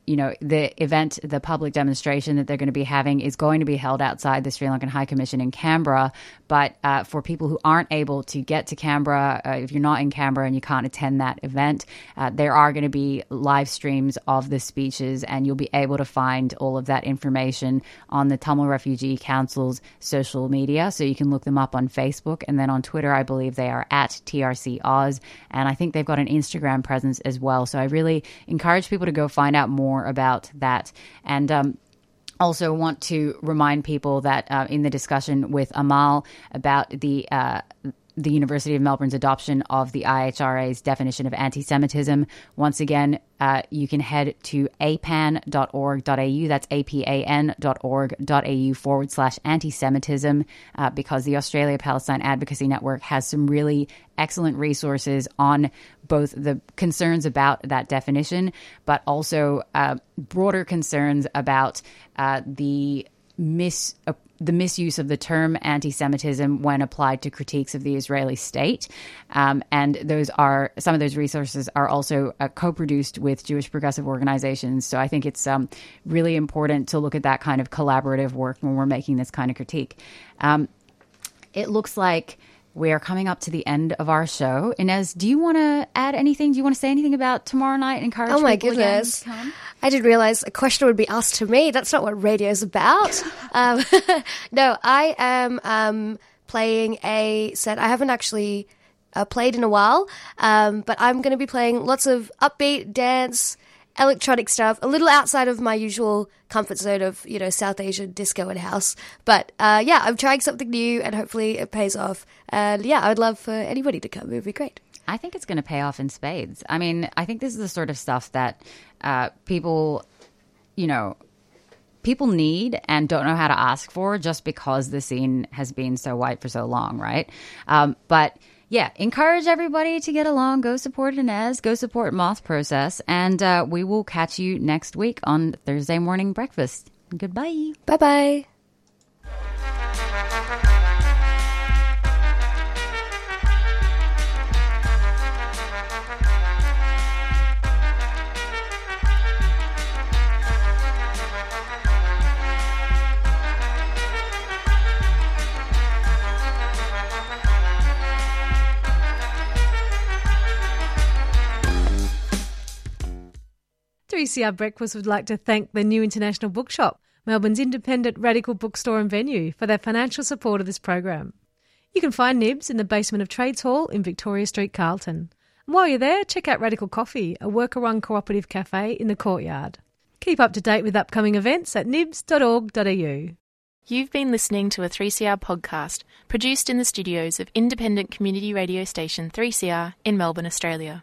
you know, the event, the public demonstration that they're going to be having is going to be held outside the Sri Lankan High Commission in Canberra. But uh, for people who aren't able to get to Canberra, uh, if you're not in Canberra and you can't attend that event, uh, there are going to be live streams of the speeches, and you'll be able to find all of that information on the Tamil Refugee Council's social media. So you can look them up on Facebook, and then on Twitter, I believe they are at T R C Oz. And I think they've got an Instagram presence as well. So I really encourage people to go find out more about that. And um, also want to remind people that uh, in the discussion with Amal about the uh, the University of Melbourne's adoption of the I H R A's definition of anti-Semitism, once again, uh, you can head to a pan dot org dot a u, that's A P A N dot org dot a u forward slash anti-Semitism, uh, because the Australia-Palestine Advocacy Network has some really excellent resources on both the concerns about that definition, but also uh, broader concerns about uh, the mis- uh, the misuse of the term anti-Semitism when applied to critiques of the Israeli state. Um, and those are, some of those resources are also uh, co-produced with Jewish progressive organizations. So I think it's um, really important to look at that kind of collaborative work when we're making this kind of critique. Um, it looks like we are coming up to the end of our show. Inez, do you want to add anything? Do you want to say anything about tomorrow night and encourage people? Oh, my goodness. I didn't realize a question would be asked to me. That's not what radio is about. um, no, I am um, playing a set. I haven't actually uh, played in a while, um, but I'm going to be playing lots of upbeat dance, electronic stuff, a little outside of my usual comfort zone of, you know, South Asian disco and house. But uh, yeah, I'm trying something new and hopefully it pays off. And yeah, I would love for anybody to come. It would be great. I think it's going to pay off in spades. I mean, I think this is the sort of stuff that uh, people, you know, people need and don't know how to ask for just because the scene has been so white for so long, right? Um, but yeah, encourage everybody to get along. Go support Inez. Go support Moth Process. And uh, we will catch you next week on Thursday Morning Breakfast. Goodbye. Bye-bye. three C R Breakfast would like to thank the New International Bookshop, Melbourne's independent radical bookstore and venue, for their financial support of this program. You can find Nibs in the basement of Trades Hall in Victoria Street, Carlton. And while you're there, check out Radical Coffee, a worker-run cooperative cafe in the courtyard. Keep up to date with upcoming events at nibs dot org dot a u. You've been listening to a three C R podcast produced in the studios of independent community radio station three C R in Melbourne, Australia.